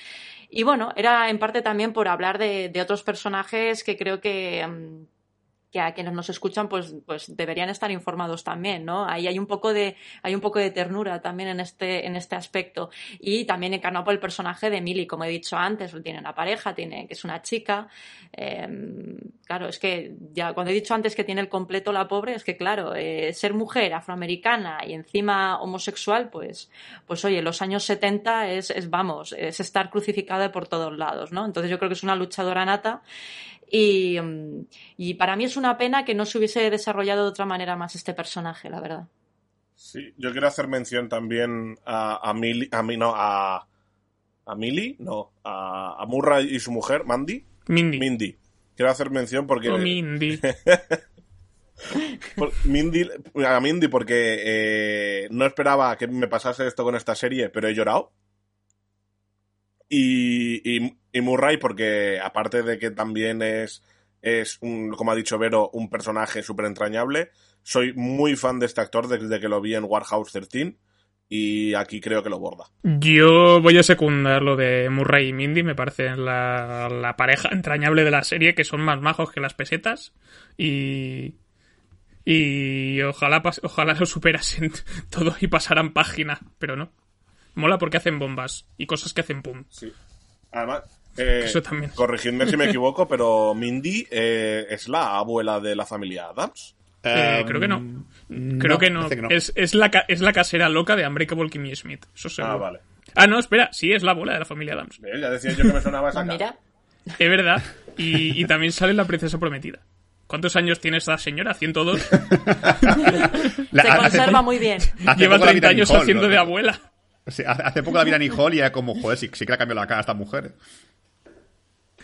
Y bueno, era en parte también por hablar de, de otros personajes que creo que... Mmm, que a quienes nos escuchan pues, pues deberían estar informados también, ¿no? Ahí hay un poco de, hay un poco de ternura también en este, en este aspecto. Y también encarnado por el personaje de Millie, como he dicho antes, tiene una pareja, tiene, que es una chica. Eh, claro, es que ya cuando he dicho antes que tiene el completo la pobre, es que claro, eh, ser mujer afroamericana y encima homosexual, pues, pues oye, los años setenta es, es vamos, es estar crucificada por todos lados, ¿no? Entonces yo creo que es una luchadora nata. Y, y para mí es una pena que no se hubiese desarrollado de otra manera más este personaje, la verdad. Sí, yo quiero hacer mención también a, a Millie, a mí no, a, a Millie, no, a, a Murray y su mujer, Mandy. Mindy. Mindy. Quiero hacer mención porque... Oh, Mindy. Por, Mindy, a Mindy porque eh, no esperaba que me pasase esto con esta serie, pero he llorado. Y, y, y Murray, porque aparte de que también es, es un, como ha dicho Vero, un personaje súper entrañable, soy muy fan de este actor desde que lo vi en Warehouse trece y aquí creo que lo borda. Yo voy a secundar lo de Murray y Mindy, me parecen la, la pareja entrañable de la serie, que son más majos que las pesetas y... y ojalá, ojalá lo superasen todo y pasaran página, pero no. Mola porque hacen bombas y cosas que hacen pum. Sí. Además, eh, eso también. Corregidme si me equivoco, pero Mindy eh, es la abuela de la familia Adams. Eh, um, creo que no. Creo no, que no. Que no. Es, es, la, es la casera loca de Unbreakable Kimmy Schmidt. Eso seguro. Ah, vale. Ah, no, espera. Sí, es la abuela de la familia Adams. Eh, ya decía yo que me sonaba esa cara. Es verdad. Y, y también sale la princesa prometida. ¿Cuántos años tiene esta señora? ciento dos. La, se conserva muy bien. Lleva treinta años Hall, haciendo ¿no? de abuela. Hace poco la vi a Annie Hall y era como, joder, sí, sí que le ha cambiado la cara a esta mujer.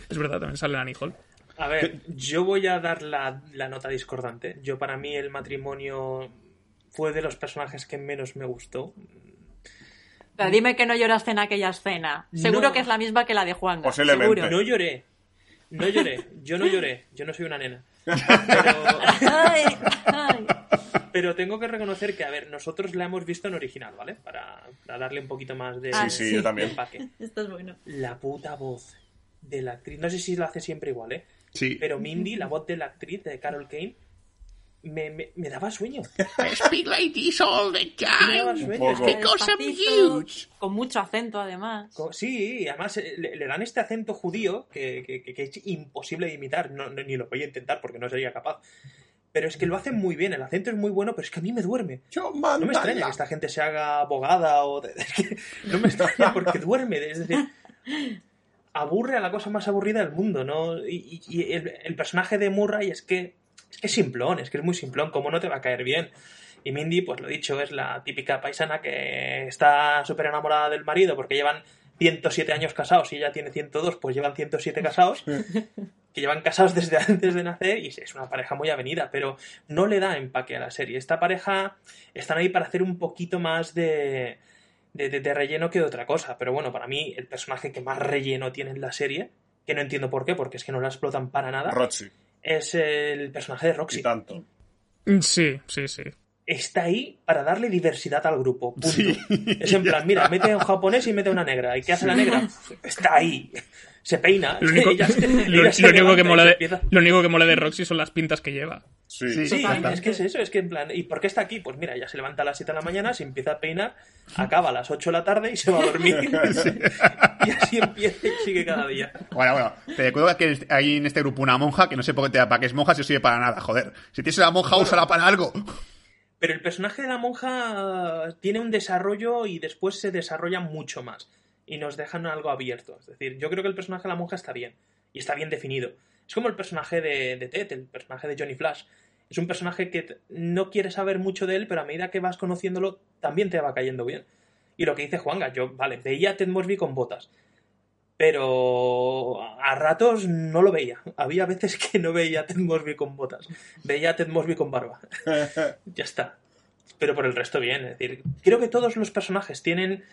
Es verdad, también sale Annie Hall. A ver, yo voy a dar la, la nota discordante. Yo, para mí, el matrimonio fue de los personajes que menos me gustó. Pero dime que no lloraste en aquella escena. Seguro no. Que es la misma que la de Juanga. Posiblemente. Seguro. No lloré. No lloré. Yo no lloré. Yo no soy una nena. Pero... ay, ay. Pero tengo que reconocer que, a ver, nosotros la hemos visto en original, ¿vale? Para, para darle un poquito más de, ah, sí, sí, yo también. De empaque. Esto es bueno. La puta voz de la actriz, no sé si lo hace siempre igual, ¿eh? Sí. Pero Mindy, la voz de la actriz, de Carol Kane, me, me, me daba sueño. I speak like this all the time. Me daba sueño. Because I'm huge. Con mucho acento, además. Con, sí, además le, le dan este acento judío que, que, que, que es imposible de imitar. No, no, ni lo voy a intentar porque no sería capaz. Pero es que lo hacen muy bien, el acento es muy bueno, pero es que a mí me duerme. Yo, man, no me extraña que esta gente se haga abogada o... De, es que no me extraña porque duerme. Es decir, aburre a la cosa más aburrida del mundo, ¿no? Y, y, y el, el personaje de Murray es que es que es simplón, es que es muy simplón, ¿cómo no te va a caer bien? Y Mindy, pues lo dicho, es la típica paisana que está súper enamorada del marido porque llevan ciento siete años casados y ella tiene ciento dos, pues llevan ciento siete casados... que llevan casados desde antes de nacer y es una pareja muy avenida, pero no le da empaque a la serie. Esta pareja están ahí para hacer un poquito más de, de, de, de relleno que de otra cosa, pero bueno, para mí el personaje que más relleno tiene en la serie, que no entiendo por qué, porque es que no la explotan para nada, Roxy. Es el personaje de Roxy. Y tanto. Sí, sí, sí. está ahí para darle diversidad al grupo. Punto. Sí. Es en plan, mira, mete a un japonés y mete a una negra. ¿Y qué hace la negra? Está ahí. Se peina. Lo único, ella, lo, ella lo único que mola de, lo único que mola de Roxy son las pintas que lleva. Sí, sí, sí, es que es eso, es que en plan, ¿y por qué está aquí? Pues mira, ella se levanta a las siete de la mañana, se empieza a peinar, acaba a las ocho de la tarde y se va a dormir. Sí. Y así empieza y sigue cada día. Bueno, bueno, te recuerdo que hay en este grupo una monja que no sé por qué te da para que es monja si no sirve para nada, joder. Si tienes una monja, bueno, úsala para algo. Pero el personaje de la monja tiene un desarrollo y después se desarrolla mucho más. Y nos dejan algo abierto. Es decir, yo creo que el personaje de la monja está bien. Y está bien definido. Es como el personaje de, de Ted, el personaje de Johnny Flash. Es un personaje que no quieres saber mucho de él, pero a medida que vas conociéndolo, también te va cayendo bien. Y lo que dice Juanga, yo, vale, veía a Ted Mosby con botas. Pero a ratos no lo veía. Había veces que no veía a Ted Mosby con botas. Veía a Ted Mosby con barba. Ya está. Pero por el resto bien. Es decir, creo que todos los personajes tienen...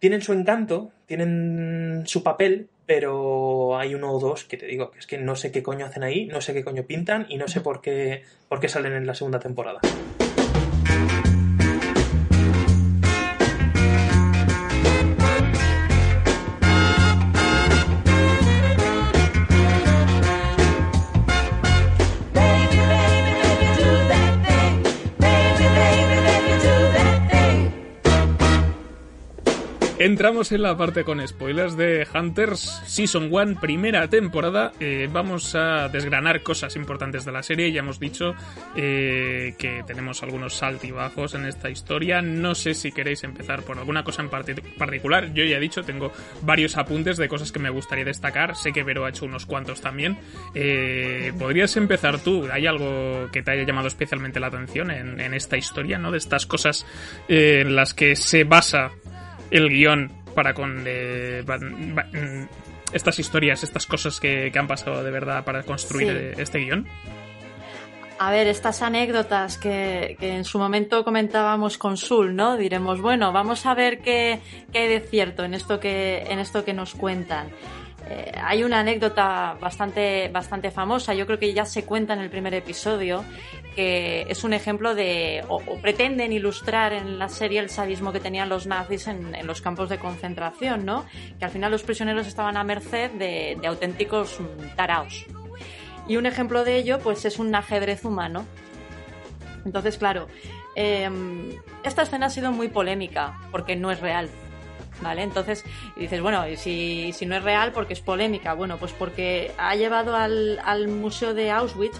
Tienen su encanto, tienen su papel, pero hay uno o dos que te digo que es que no sé qué coño hacen ahí, no sé qué coño pintan y no sé por qué, por qué salen en la segunda temporada. Entramos en la parte con spoilers de Hunters Season uno, primera temporada. Eh, vamos a desgranar cosas importantes de la serie. Ya hemos dicho eh, que tenemos algunos altibajos en esta historia. No sé si queréis empezar por alguna cosa en particular. Yo ya he dicho, tengo varios apuntes de cosas que me gustaría destacar. Sé que Vero ha hecho unos cuantos también. Eh, ¿Podrías empezar tú? ¿Hay algo que te haya llamado especialmente la atención en, en esta historia, ¿no? De estas cosas eh, en las que se basa el guión para con eh, ba, ba, estas historias, estas cosas que, que han pasado de verdad para construir sí. este guión? A ver, estas anécdotas que, que en su momento comentábamos con Sul, ¿no? Diremos, bueno, vamos a ver qué, qué hay de cierto en esto que, en esto que nos cuentan. Eh, hay una anécdota bastante, bastante famosa, yo creo que ya se cuenta en el primer episodio, que es un ejemplo de, o, o pretenden ilustrar en la serie el sadismo que tenían los nazis en, en los campos de concentración, ¿no? Que al final los prisioneros estaban a merced de, de auténticos taraos. Y un ejemplo de ello, pues, es un ajedrez humano. Entonces, claro, eh, esta escena ha sido muy polémica, porque no es real. Vale, entonces dices, bueno, si, si no es real, porque es polémica. Bueno, pues porque ha llevado al, al Museo de Auschwitz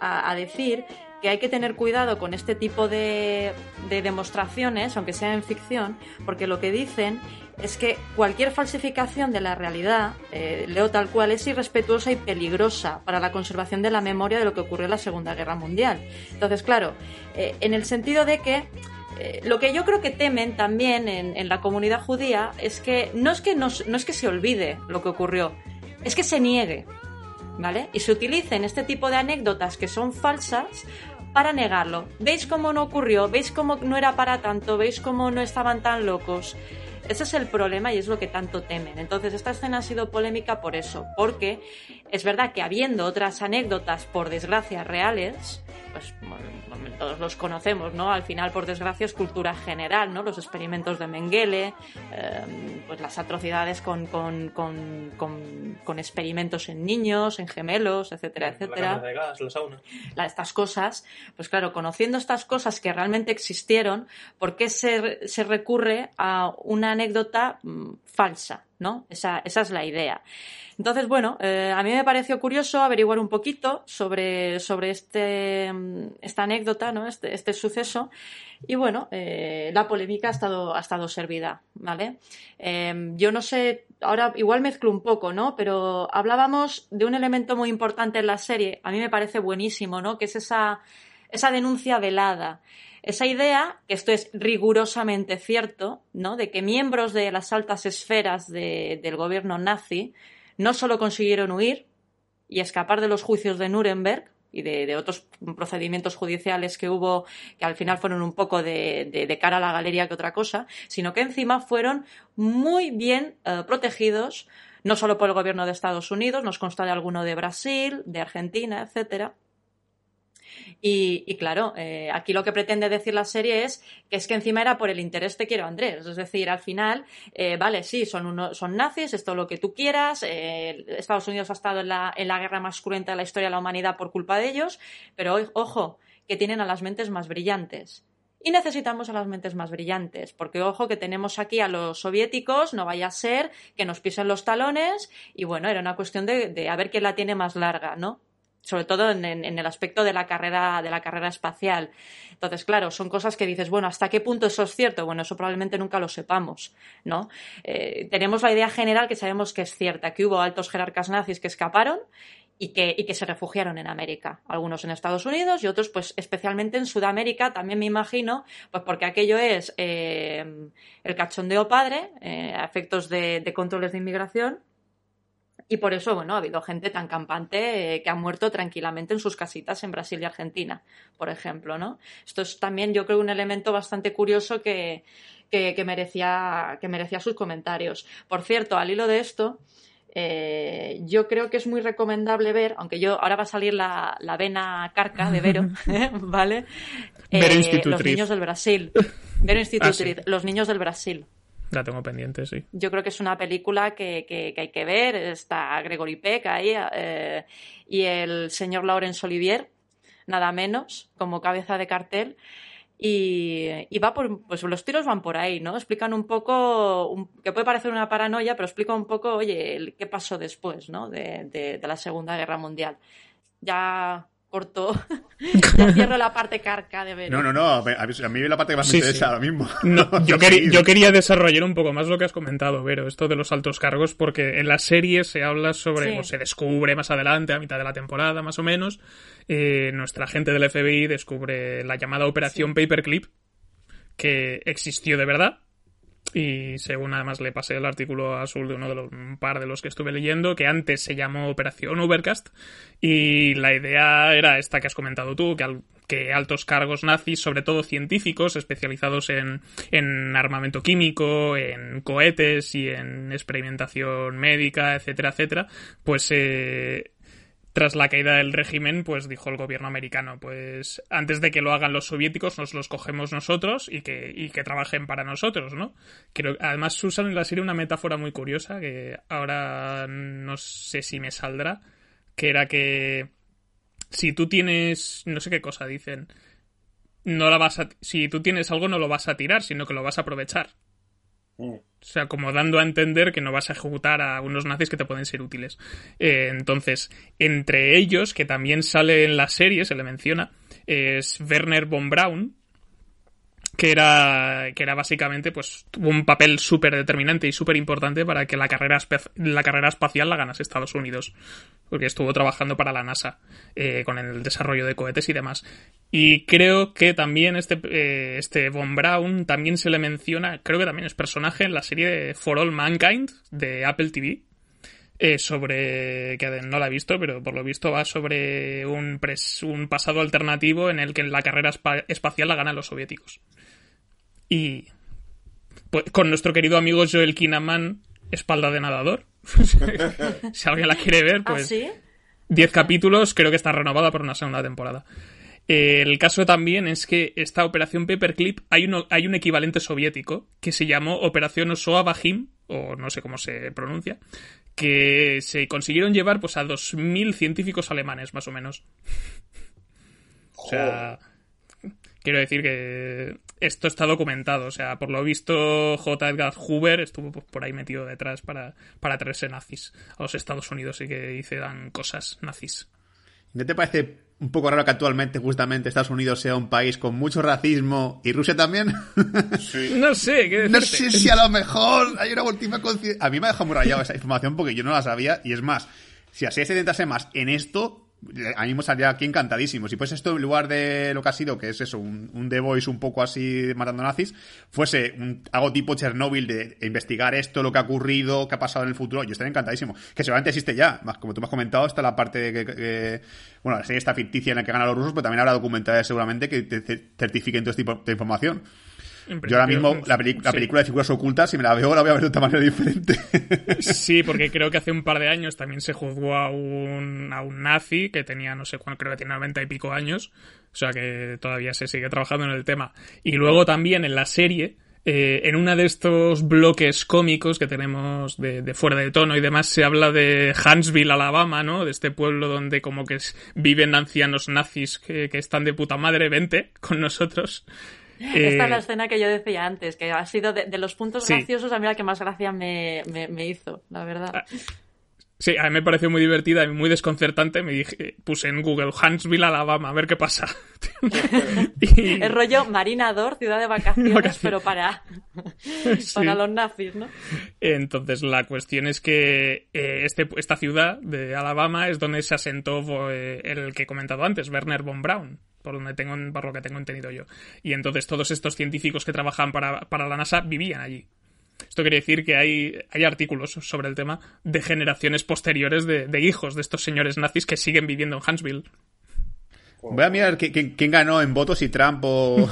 a, a decir que hay que tener cuidado con este tipo de, de demostraciones, aunque sea en ficción, porque lo que dicen es que cualquier falsificación de la realidad, eh, leo tal cual, es irrespetuosa y peligrosa para la conservación de la memoria de lo que ocurrió en la Segunda Guerra Mundial. Entonces, claro, eh, en el sentido de que Eh, lo que yo creo que temen también en, en la comunidad judía es que no es que, nos, no es que se olvide lo que ocurrió, es que se niegue, ¿vale? Y se utilicen este tipo de anécdotas que son falsas para negarlo. ¿Veis cómo no ocurrió? ¿Veis cómo no era para tanto? ¿Veis cómo no estaban tan locos? Ese es el problema y es lo que tanto temen. Entonces, esta escena ha sido polémica por eso, porque es verdad que habiendo otras anécdotas, por desgracia, reales, pues bueno, todos los conocemos, ¿no? Al final, por desgracia, es cultura general, ¿no? Los experimentos de Mengele, eh, pues las atrocidades con, con, con, con, con experimentos en niños, en gemelos, etcétera, etcétera. La cámara de gas, la sauna. La, estas cosas, pues claro, conociendo estas cosas que realmente existieron, ¿por qué se, se recurre a una anécdota falsa, ¿no? Esa, esa es la idea. Entonces, bueno, eh, a mí me pareció curioso averiguar un poquito sobre, sobre este, esta anécdota, ¿no? Este, este suceso. Y bueno, eh, la polémica ha estado, ha estado servida, ¿vale? Eh, yo no sé, ahora igual mezclo un poco, ¿no? Pero hablábamos de un elemento muy importante en la serie, a mí me parece buenísimo, ¿no? Que es esa, esa denuncia velada. Esa idea, que esto es rigurosamente cierto, ¿no? De que miembros de las altas esferas de, del gobierno nazi no solo consiguieron huir y escapar de los juicios de Nuremberg y de, de otros procedimientos judiciales que hubo, que al final fueron un poco de, de, de cara a la galería que otra cosa, sino que encima fueron muy bien eh, protegidos, no solo por el gobierno de Estados Unidos, nos consta de alguno de Brasil, de Argentina, etcétera. Y, y claro, eh, aquí lo que pretende decir la serie es que es que encima era por el interés te quiero Andrés, es decir, al final, eh, vale, sí, son uno, son nazis, es todo lo que tú quieras, eh, Estados Unidos ha estado en la, en la guerra más cruenta de la historia de la humanidad por culpa de ellos, pero ojo, que tienen a las mentes más brillantes. Y necesitamos a las mentes más brillantes, porque ojo que tenemos aquí a los soviéticos, no vaya a ser que nos pisen los talones, y bueno, era una cuestión de, de a ver quién la tiene más larga, ¿no? Sobre todo en, en, en el aspecto de la carrera de la carrera espacial. Entonces, claro, son cosas que dices, bueno, ¿hasta qué punto eso es cierto? Bueno, eso probablemente nunca lo sepamos, ¿no? Eh, tenemos la idea general que sabemos que es cierta, que hubo altos jerarcas nazis que escaparon, Y que, y que se refugiaron en América, algunos en Estados Unidos y otros pues especialmente en Sudamérica, también me imagino, pues porque aquello es eh, el cachondeo padre, eh, a efectos de, de controles de inmigración, y por eso, bueno, ha habido gente tan campante eh, que ha muerto tranquilamente en sus casitas en Brasil y Argentina, por ejemplo, ¿no? Esto es también, yo creo, un elemento bastante curioso que, que, que, merecía, que merecía sus comentarios. Por cierto, al hilo de esto... Eh, yo creo que es muy recomendable ver, aunque yo ahora va a salir la, la vena carca de Vero, ¿vale? Eh, los niños del Brasil. Vero Institutriz, ah, sí. Los niños del Brasil. La tengo pendiente, sí. Yo creo que es una película que, que, que hay que ver. Está Gregory Peck ahí eh, y el señor Laurence Olivier, nada menos, como cabeza de cartel. Y, y va por, pues los tiros van por ahí, ¿no? Explican un poco, un, que puede parecer una paranoia, pero explica un poco, oye, el, qué pasó después, ¿no? De, de, de la Segunda Guerra Mundial. Ya corto, ya cierro la parte carca de ver. No, no, no, a mí la parte que más sí, me interesa sí. Ahora mismo. No, no, yo, quería, yo quería desarrollar un poco más lo que has comentado, Vero, esto de los altos cargos, porque en la serie se habla sobre, sí. o se descubre más adelante, a mitad de la temporada más o menos, eh, nuestra gente del F B I descubre la llamada Operación sí. Paperclip, que existió de verdad. Y según además le pasé el artículo azul de uno de los un par de los que estuve leyendo, que antes se llamó Operación Overcast, y la idea era esta que has comentado tú, que, al, que altos cargos nazis, sobre todo científicos especializados en, en armamento químico, en cohetes y en experimentación médica, etcétera, etcétera, pues eh, tras la caída del régimen, pues dijo el gobierno americano, pues antes de que lo hagan los soviéticos, nos los cogemos nosotros y que, y que trabajen para nosotros, ¿no? Creo, además usan en la serie una metáfora muy curiosa, que ahora no sé si me saldrá, que era que si tú tienes, no sé qué cosa dicen, no la vas a, si tú tienes algo no lo vas a tirar, sino que lo vas a aprovechar. O sea, como dando a entender que no vas a ejecutar a unos nazis que te pueden ser útiles. Eh, entonces, entre ellos, que también sale en la serie, se le menciona, es Werner von Braun, que era que era básicamente, pues, tuvo un papel súper determinante y súper importante para que la carrera, la carrera espacial la ganase Estados Unidos, porque estuvo trabajando para la NASA eh, con el desarrollo de cohetes y demás. Y creo que también este, eh, este Von Braun también se le menciona, creo que también es personaje en la serie de For All Mankind de Apple T V, eh, sobre, que no la he visto, pero por lo visto va sobre un, pres, un pasado alternativo en el que la carrera espa, espacial la ganan los soviéticos. Y pues, con nuestro querido amigo Joel Kinnaman, espalda de nadador. Si alguien la quiere ver, pues... ¿Ah, sí? diez capítulos, creo que está renovada por una segunda temporada. Eh, el caso también es que esta Operación Paperclip, hay, uno, hay un equivalente soviético que se llamó Operación Osoa Bajim, o no sé cómo se pronuncia, que se consiguieron llevar pues a dos mil científicos alemanes, más o menos. O sea... Quiero decir que esto está documentado, o sea, por lo visto J. Edgar Hoover estuvo pues, por ahí metido detrás para, para traerse nazis a los Estados Unidos y que hicieran cosas nazis. ¿No te parece un poco raro que actualmente justamente Estados Unidos sea un país con mucho racismo y Rusia también? Sí. No sé, ¿qué decirte? No sé si a lo mejor hay una última conciencia. A mí me ha dejado muy rayado esa información porque yo no la sabía y es más, si así se intentase más en esto... A mí me salía aquí encantadísimo. Si fuese esto en lugar de lo que ha sido, que es eso, un, un The Boys un poco así matando nazis, fuese un, algo tipo Chernóbil de investigar esto, lo que ha ocurrido, qué ha pasado en el futuro, yo estaría encantadísimo. Que seguramente existe ya. Como tú me has comentado, está la parte de que... que bueno, la serie está ficticia en la que ganan los rusos, pero también habrá documentales seguramente que te certifiquen todo este tipo de información. Yo ahora mismo la, peli- la película sí. de Figuras Ocultas, si me la veo, la voy a ver de otra manera diferente. Sí, porque creo que hace un par de años también se juzgó a un, a un nazi que tenía, no sé cuánto, creo que tenía noventa y pico años. O sea que todavía se sigue trabajando en el tema. Y luego también en la serie, eh, en uno de estos bloques cómicos que tenemos de, de fuera de tono y demás, se habla de Huntsville, Alabama, ¿no? De este pueblo donde como que es, viven ancianos nazis que, que están de puta madre, vente con nosotros. Esta es la escena que yo decía antes, que ha sido de, de los puntos sí. graciosos, a mí la que más gracia me, me, me hizo, la verdad. Sí, a mí me pareció muy divertida y muy desconcertante. Me dije, puse en Google Huntsville, Alabama, a ver qué pasa. Y... el rollo marinador, ciudad de vacaciones, vacaciones. Pero para, sí. para los nazis, ¿no? Entonces la cuestión es que eh, este, esta ciudad de Alabama es donde se asentó eh, el que he comentado antes, Werner von Braun. Por donde tengo, por lo que tengo entendido yo. Y entonces todos estos científicos que trabajan para, para la NASA vivían allí. Esto quiere decir que hay, hay artículos sobre el tema de generaciones posteriores de, de hijos de estos señores nazis que siguen viviendo en Huntsville. Voy a mirar quién, quién ganó en votos y Trump o...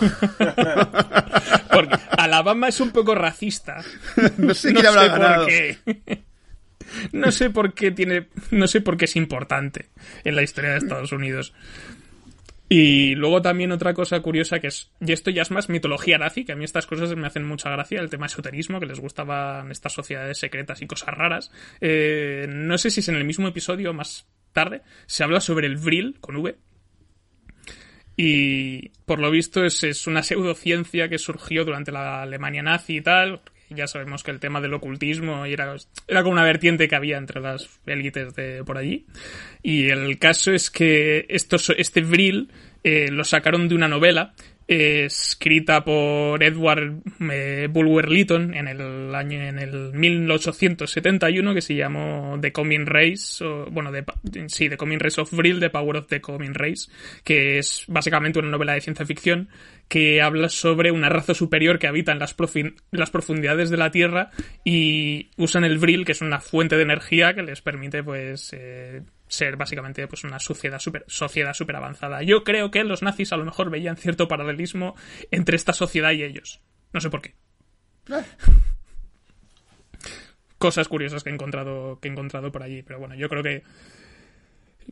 Porque Alabama es un poco racista. No sé quién no habrá sé ganado. Por qué. No sé por qué tiene, no sé por qué es importante en la historia de Estados Unidos. Y luego también otra cosa curiosa que es, y esto ya es más mitología nazi, que a mí estas cosas me hacen mucha gracia, el tema esoterismo, que les gustaban estas sociedades secretas y cosas raras. Eh, no sé si es en el mismo episodio más tarde, se habla sobre el Vril, con V, y por lo visto es, es una pseudociencia que surgió durante la Alemania nazi y tal. Ya sabemos que el tema del ocultismo era, era como una vertiente que había entre las élites de por allí. Y el caso es que estos, este Vril eh, lo sacaron de una novela eh, escrita por Edward eh, Bulwer Lytton en el año en el mil ochocientos setenta y uno, que se llamó The Coming Race, o, bueno, de, sí, The Coming Race of Vril, The Power of the Coming Race, que es básicamente una novela de ciencia ficción que habla sobre una raza superior que habita en las, profi- las profundidades de la Tierra y usan el Vril, que es una fuente de energía que les permite pues eh, ser básicamente pues una sociedad super, sociedad super avanzada. Yo creo que los nazis a lo mejor veían cierto paralelismo entre esta sociedad y ellos. No sé por qué. Ah. Cosas curiosas que he encontrado que he encontrado por allí. Pero bueno, yo creo que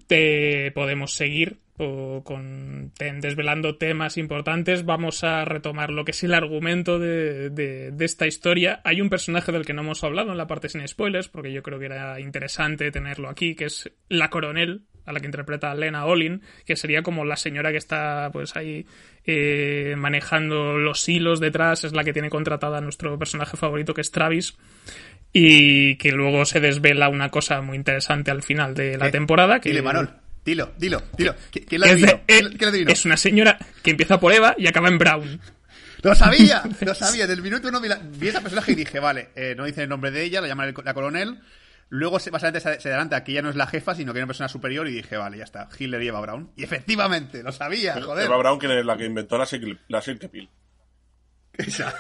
te podemos seguir o con te, desvelando temas importantes. Vamos a retomar lo que es el argumento de, de, de esta historia. Hay un personaje del que no hemos hablado en la parte sin spoilers, porque yo creo que era interesante tenerlo aquí, que es la coronel, a la que interpreta Lena Olin, que sería como la señora que está pues ahí eh, manejando los hilos detrás, es la que tiene contratada a nuestro personaje favorito, que es Travis, y que luego se desvela una cosa muy interesante al final de la eh, temporada. Que... Dile, Manol, dilo, dilo, dilo. ¿Quién la adivinó? Es una señora que empieza por Eva y acaba en Braun. ¡Lo sabía! ¡Lo sabía! Del minuto uno vi, la, vi esa personaje y dije, vale, eh, no dicen el nombre de ella, la llaman el, la coronel. Luego se, más adelante se adelanta que ya no es la jefa, sino que es una persona superior, y dije, vale, ya está, Hitler y Eva Braun. Y efectivamente, lo sabía, joder. Eva Braun, que es la que inventó la Silke, la Silke Peel. Esa.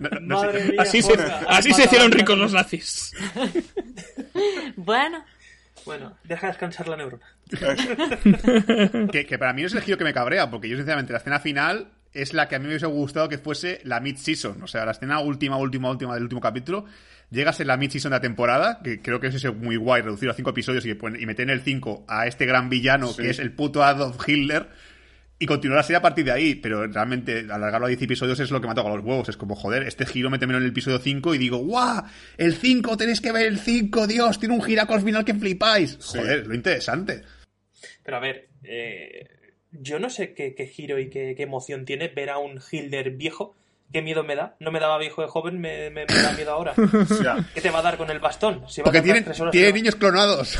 No, no, no sé. Mía, así se, así se hicieron ricos los nazis. Bueno. Bueno, deja descansar la neurona. que, que para mí es el giro que me cabrea, porque yo sinceramente la escena final es la que a mí me hubiese gustado que fuese la mid-season. O sea, la escena última, última, última del último capítulo. Llegas en la mid-season de la temporada, que creo que eso es muy guay, reducir a cinco episodios y, y meter en el cinco a este gran villano, sí, que es el puto Adolf Hitler, y continuar la serie a partir de ahí. Pero realmente alargarlo a diez episodios es lo que me ha tocado los huevos. Es como, joder, este giro me terminó en el episodio cinco y digo, ¡guau! ¡El cinco! ¡Tenéis que ver el cinco! ¡Dios! ¡Tiene un giraco al final que flipáis! Sí. Joder, lo interesante. Pero a ver, eh, yo no sé qué, qué giro y qué, qué emoción tiene ver a un Hitler viejo. ¿Qué miedo me da? No me daba viejo de joven, me, me, me da miedo ahora. Ya. ¿Qué te va a dar con el bastón? Si porque tienen, tienen niños clonados.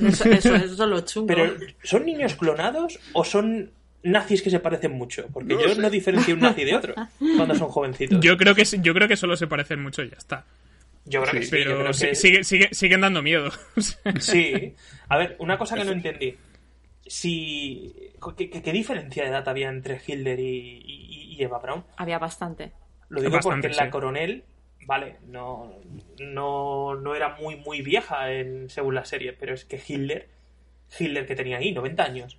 eso, eso, eso es lo chungo. Pero, ¿son niños clonados o son nazis que se parecen mucho? Porque no yo sé. No diferencio un nazi de otro cuando son jovencitos. Yo creo que, yo creo que solo se parecen mucho y ya está. Yo creo sí, que sí. Pero creo si, que... Sigue, sigue, siguen dando miedo. Sí. A ver, una cosa que no entendí. Si... ¿Qué, qué, qué diferencia de edad había entre Hitler y, y, y Eva Braun? Había bastante. Lo digo bastante, porque sí. La coronel, vale, no, no, no era muy muy vieja en, según la serie, pero es que Hitler, Hitler que tenía ahí noventa años.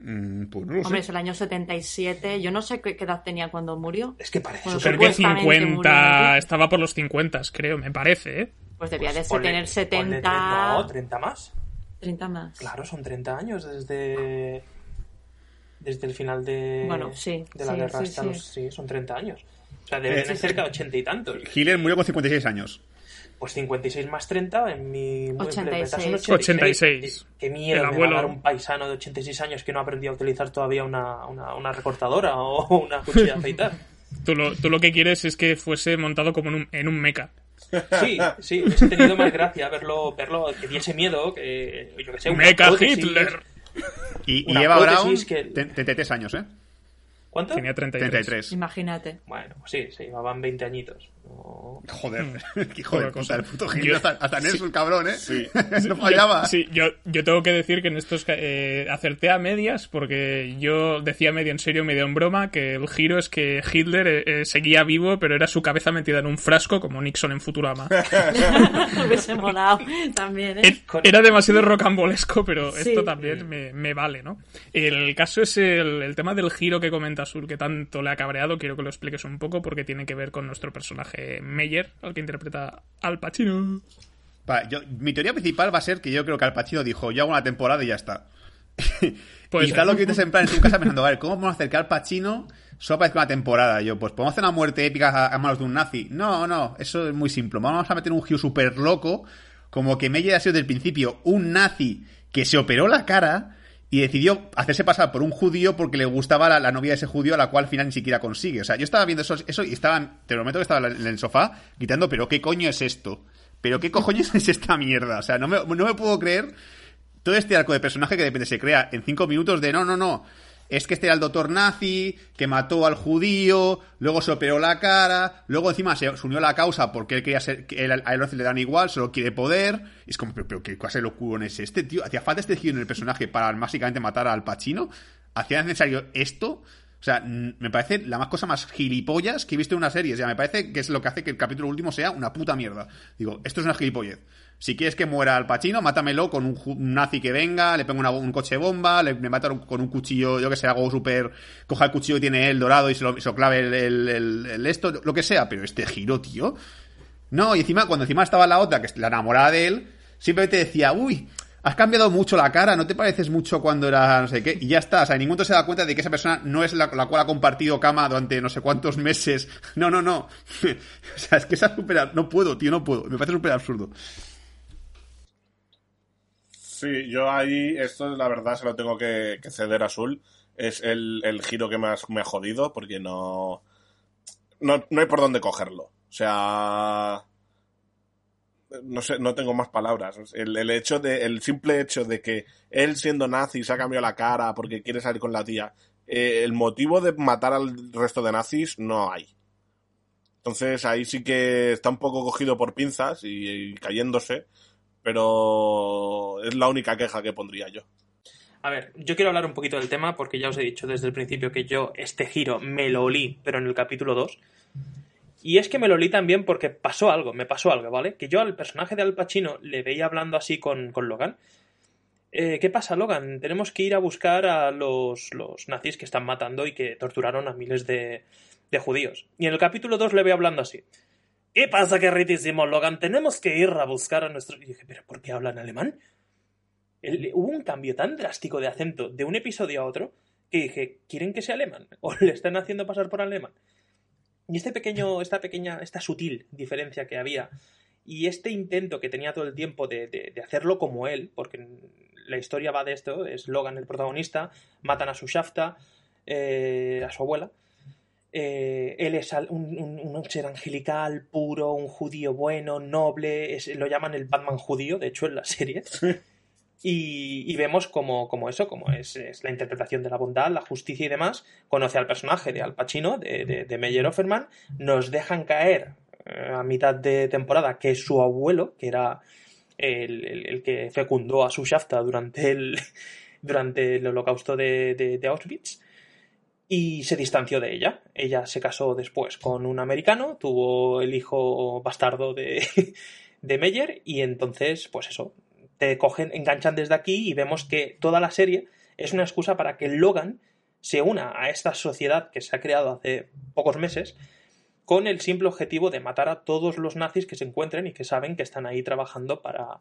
Mm, pues no lo Hombre, sé. Es el año setenta y siete. Yo no sé qué edad tenía cuando murió. Es que parece bueno, súper que cincuenta. Estaba por los cincuenta, creo, me parece, ¿eh? Pues debía pues de ponle, tener setenta. treinta, no, treinta más. treinta más. Claro, son treinta años desde. Desde el final de. Bueno, sí. De la sí, guerra sí, hasta sí. los. Sí, son treinta años. O sea, deben ser cerca de ochenta y tantos. Hitler murió con cincuenta y seis años. Pues cincuenta y seis más treinta en mi... ochenta y seis. Son ochenta y seis. Qué miedo me va a dar un paisano de ochenta y seis años que no ha aprendido a utilizar todavía una, una, una recortadora o una cuchilla de afeitar. Tú lo, tú lo que quieres es que fuese montado como en un, en un meca. Sí, sí. He tenido más gracia verlo, verlo que diese miedo, que yo que sé... ¡Meca Hitler! Y, y Eva Braun, que... treinta y tres años, ¿eh? ¿Cuánto? Tenía treinta y tres. treinta y tres. Imagínate. Bueno, pues sí, se llevaban veinte añitos. No... Joder, hijo de puta, el puto Gil. Hasta, hasta Nelson, sí. El cabrón, ¿eh? Sí. No fallaba. Yo, sí, yo, yo tengo que decir que en estos eh, acerté a medias, porque yo decía medio en serio, medio en broma, que el giro es que Hitler eh, seguía vivo, pero era su cabeza metida en un frasco, como Nixon en Futurama. Hubiese molado también, ¿eh? Era demasiado rocambolesco, pero sí. Esto también me, me vale, ¿no? El caso es el, el tema del giro que comenta Sur, que tanto le ha cabreado. Quiero que lo expliques un poco, porque tiene que ver con nuestro personaje Meyer, al que interpreta Al Pacino. Para, yo, mi teoría principal va a ser que yo creo que Al Pacino dijo: yo hago una temporada y ya está. Pues, y tal, lo que dices en plan en tu casa pensando: a ver, ¿cómo vamos a hacer que Al Pacino solo parezca una temporada? Yo, pues podemos hacer una muerte épica a, a manos de un nazi. No, no, eso es muy simple. Vamos a meter un giro súper loco, como que Meyer ha sido desde el principio un nazi que se operó la cara y decidió hacerse pasar por un judío porque le gustaba la, la novia de ese judío, a la cual al final ni siquiera consigue. O sea, yo estaba viendo eso, eso y estaba, te lo prometo que estaba en el sofá gritando: pero qué coño es esto, pero qué coño es esta mierda. O sea, no me, no me puedo creer todo este arco de personaje que de repente se crea en cinco minutos de no, no, no, es que este era el doctor nazi que mató al judío, luego se operó la cara, luego encima se unió a la causa porque él quería ser, él, a él le dan igual, solo quiere poder. Y es como, pero, pero qué clase de locurón es este, tío. ¿Hacía falta este giro en el personaje para básicamente matar a Al Pacino? ¿Hacía necesario esto? O sea, me parece la más cosa más gilipollas que he visto en una serie. O sea, me parece que es lo que hace que el capítulo último sea una puta mierda. Digo, esto es una gilipollez. Si quieres que muera Al Pacino, mátamelo con un, un nazi que venga, le pongo una, un coche bomba, le, me mata con un cuchillo, yo que sé, algo súper... Coja el cuchillo que tiene él dorado y se lo, se lo clave el, el, el, el esto, lo que sea. Pero este giro, tío... No, y encima, cuando encima estaba la otra, que es la enamorada de él, simplemente decía: uy... has cambiado mucho la cara, no te pareces mucho cuando era no sé qué, y ya está. O sea, en ningún momento se da cuenta de que esa persona no es la, la cual ha compartido cama durante no sé cuántos meses. No, no, no. O sea, es que esa super... No puedo, tío, no puedo. Me parece súper absurdo. Sí, yo ahí, esto la verdad se lo tengo que, que ceder a Azul. Es el, el giro que más me ha jodido, porque no, no... No hay por dónde cogerlo. O sea... No sé, no tengo más palabras. El, el hecho de, el simple hecho de que él, siendo nazi, se ha cambiado la cara porque quiere salir con la tía. Eh, el motivo de matar al resto de nazis no hay. Entonces ahí sí que está un poco cogido por pinzas y, y cayéndose, pero es la única queja que pondría yo. A ver, yo quiero hablar un poquito del tema porque ya os he dicho desde el principio que yo este giro me lo olí, pero en el capítulo dos. Y es que me lo olí también porque pasó algo, me pasó algo, ¿vale? Que yo al personaje de Al Pacino le veía hablando así con, con Logan. Eh, ¿Qué pasa, Logan? Tenemos que ir a buscar a los, los nazis que están matando y que torturaron a miles de, de judíos. Y en el capítulo dos le veo hablando así. ¿Qué pasa, queridísimo Logan? Tenemos que ir a buscar a nuestros... Y dije, ¿pero por qué habla en alemán? El, hubo un cambio tan drástico de acento de un episodio a otro que dije, ¿quieren que sea alemán? ¿O le están haciendo pasar por alemán? Y este pequeño, esta pequeña, esta sutil diferencia que había y este intento que tenía todo el tiempo de, de, de hacerlo como él, porque la historia va de esto, es Logan el protagonista, matan a su shafta, eh, a su abuela, eh, él es un, un, un ser angelical, puro, un judío bueno, noble, es, lo llaman el Batman judío, de hecho en la serie, y, y vemos como, como eso, como es, es la interpretación de la bondad, la justicia y demás. Conoce al personaje de Al Pacino, de, de, de Meyer Offerman, nos dejan caer eh, a mitad de temporada que su abuelo, que era el, el, el que fecundó a su shafta durante el, durante el holocausto de, de, de Auschwitz, y se distanció de ella. Ella se casó después con un americano, tuvo el hijo bastardo de, de Meyer, y entonces, pues eso... te cogen, enganchan desde aquí y vemos que toda la serie es una excusa para que Logan se una a esta sociedad que se ha creado hace pocos meses con el simple objetivo de matar a todos los nazis que se encuentren y que saben que están ahí trabajando para,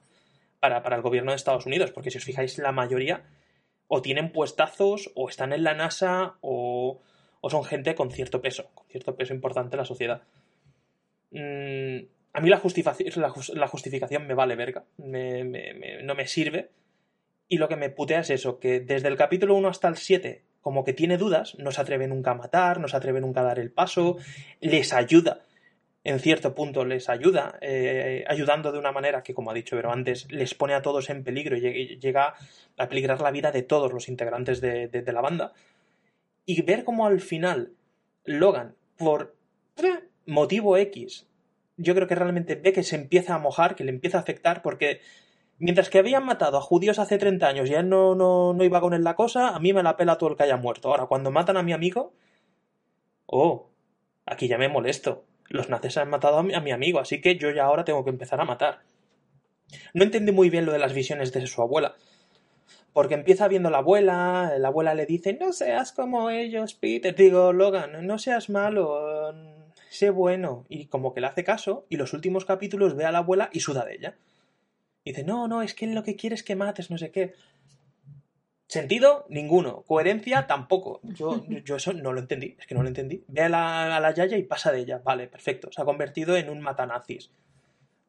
para, para el gobierno de Estados Unidos. Porque si os fijáis, la mayoría o tienen puestazos, o están en la NASA, o, o son gente con cierto peso, con cierto peso importante en la sociedad. Mm, a mí la, justific- la, just- la justificación me vale verga, me, me, me, no me sirve. Y lo que me putea es eso, que desde el capítulo uno hasta el siete, como que tiene dudas, no se atreve nunca a matar, no se atreve nunca a dar el paso, les ayuda, en cierto punto les ayuda, eh, ayudando de una manera que, como ha dicho Vero antes, les pone a todos en peligro y llega a peligrar la vida de todos los integrantes de, de, de la banda. Y ver cómo al final Logan, por eh, motivo X, yo creo que realmente ve que se empieza a mojar, que le empieza a afectar, porque... mientras que habían matado a judíos hace treinta años y él no, no, no iba con él la cosa, a mí me la pela todo el que haya muerto. Ahora, cuando matan a mi amigo... oh, aquí ya me molesto. Los nazis han matado a mi, a mi amigo, así que yo ya ahora tengo que empezar a matar. No entendí muy bien lo de las visiones de su abuela. Porque empieza viendo a la abuela, la abuela le dice, no seas como ellos, Peter. Digo, Logan, no seas malo, sé bueno. Y como que le hace caso, y los últimos capítulos ve a la abuela y suda de ella. Dice, no, no, es que lo que quieres es que mates, no sé qué. Sentido, ninguno. Coherencia, tampoco. Yo, yo eso no lo entendí, es que no lo entendí. Ve a la, a la yaya y pasa de ella. Vale, perfecto. Se ha convertido en un matanazis.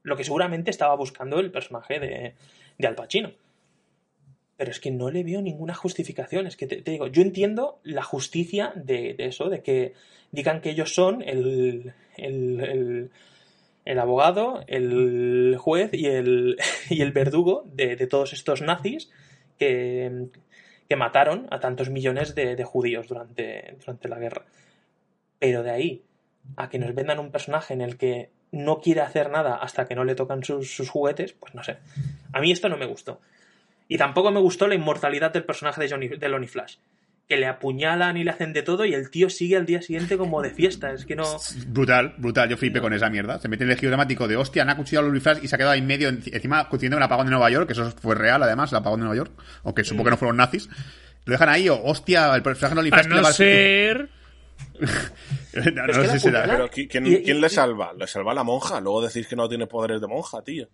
Lo que seguramente estaba buscando el personaje de, de Al Pacino. Pero es que no le veo ninguna justificación. Es que te, te digo, yo entiendo la justicia de, de eso, de que digan que ellos son el... el, el el abogado, el juez y el, y el verdugo de, de todos estos nazis que, que mataron a tantos millones de, de judíos durante, durante la guerra. Pero de ahí a que nos vendan un personaje en el que no quiere hacer nada hasta que no le tocan sus, sus juguetes, pues no sé. A mí esto no me gustó. Y tampoco me gustó la inmortalidad del personaje de, Johnny, de Lonnie Flash. Que le apuñalan y le hacen de todo y el tío sigue al día siguiente como de fiesta. Es que no... Brutal, brutal. Yo flipé con esa mierda. Se mete en el giro dramático de hostia, han acuchillado a Lonnie Flash y se ha quedado ahí medio encima coincidiendo con el apagón de Nueva York, que eso fue real además, el apagón de Nueva York, aunque supongo que no fueron nazis. Lo dejan ahí o hostia, el personaje de Lonnie Flash... A no ser... no, no sé si será. Pero ¿quién, y, y, ¿quién y, le salva? Le salva la monja. Luego decís que no tiene poderes de monja, tío.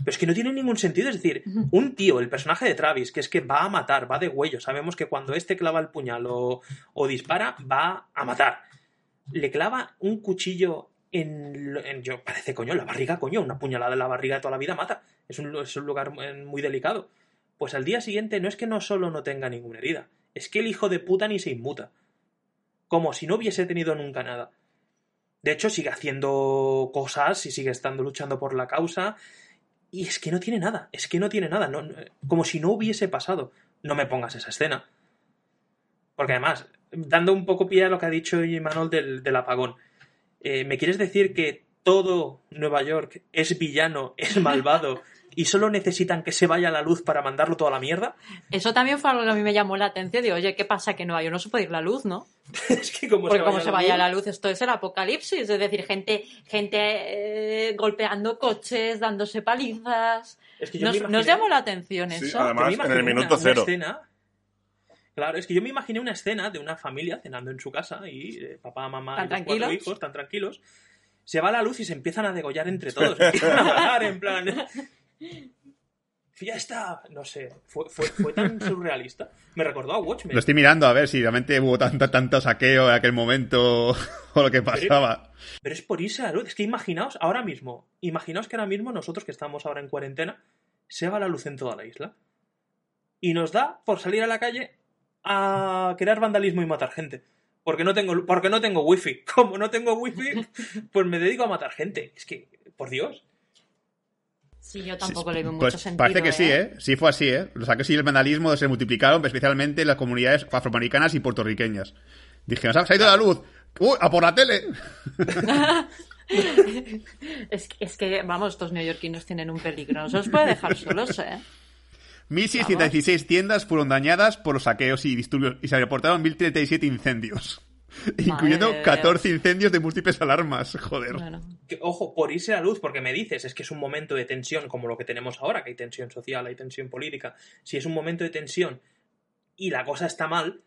Pero es que no tiene ningún sentido, es decir, un tío, el personaje de Travis, que es que va a matar, va de huello, sabemos que cuando este clava el puñal o, o dispara, va a matar. Le clava un cuchillo en, en yo parece coño, en la barriga, coño, una puñalada en la barriga toda la vida mata. Es un, es un lugar muy delicado. Pues al día siguiente no es que no solo no tenga ninguna herida, es que el hijo de puta ni se inmuta. Como si no hubiese tenido nunca nada. De hecho, sigue haciendo cosas y sigue estando luchando por la causa... Y es que no tiene nada, es que no tiene nada, no, no, como si no hubiese pasado. No me pongas esa escena. Porque además, dando un poco pie a lo que ha dicho Emmanuel del, del apagón, eh, ¿me quieres decir que todo Nueva York es villano, es malvado y solo necesitan que se vaya la luz para mandarlo toda la mierda? Eso también fue algo que a mí me llamó la atención. Digo, oye, ¿qué pasa? Que en Nueva York no se puede ir la luz, ¿no? Es que como Porque se vaya, como la, se vaya luz... la luz, esto es el apocalipsis. Es decir, gente gente eh, golpeando coches, dándose palizas. Es que yo nos, me imaginé... nos llamó la atención eso. Sí, además, en el minuto una, cero. Una escena... Claro, es que yo me imaginé una escena de una familia cenando en su casa y eh, papá, mamá y los cuatro hijos tan tranquilos. Se va la luz y se empiezan a degollar entre todos. Empiezan a matar en plan... ¡Fiesta! No sé, fue, fue, fue tan surrealista. Me recordó a Watchmen. Lo estoy mirando a ver si realmente hubo tanto, tanto saqueo en aquel momento o lo que pasaba. Pero, pero es por irse a la luz. Es que imaginaos ahora mismo, imaginaos que ahora mismo nosotros que estamos ahora en cuarentena, se va la luz en toda la isla. Y nos da por salir a la calle a crear vandalismo y matar gente. Porque no tengo, porque no tengo wifi. Como no tengo wifi, pues me dedico a matar gente. Es que, por Dios... Sí, yo tampoco sí, le veo mucho pues, sentido. Parece que ¿eh? sí, ¿eh? Sí fue así, ¿eh? O sea, que sí, el vandalismo se multiplicaron, especialmente en las comunidades afroamericanas y puertorriqueñas. Dijeron, ¿sabes? ¡Se ha ido la luz! ¡Uh! ¡A por la tele! es, es que, vamos, estos neoyorquinos tienen un peligro. No se los puede dejar solos, ¿eh? mil seiscientas dieciséis tiendas fueron dañadas por los saqueos y disturbios y se reportaron mil treinta y siete incendios. Incluyendo catorce incendios de múltiples alarmas, joder. Bueno. Ojo, por irse a la luz, porque me dices, es que es un momento de tensión como lo que tenemos ahora, que hay tensión social, hay tensión política. Si es un momento de tensión, y la cosa está mal,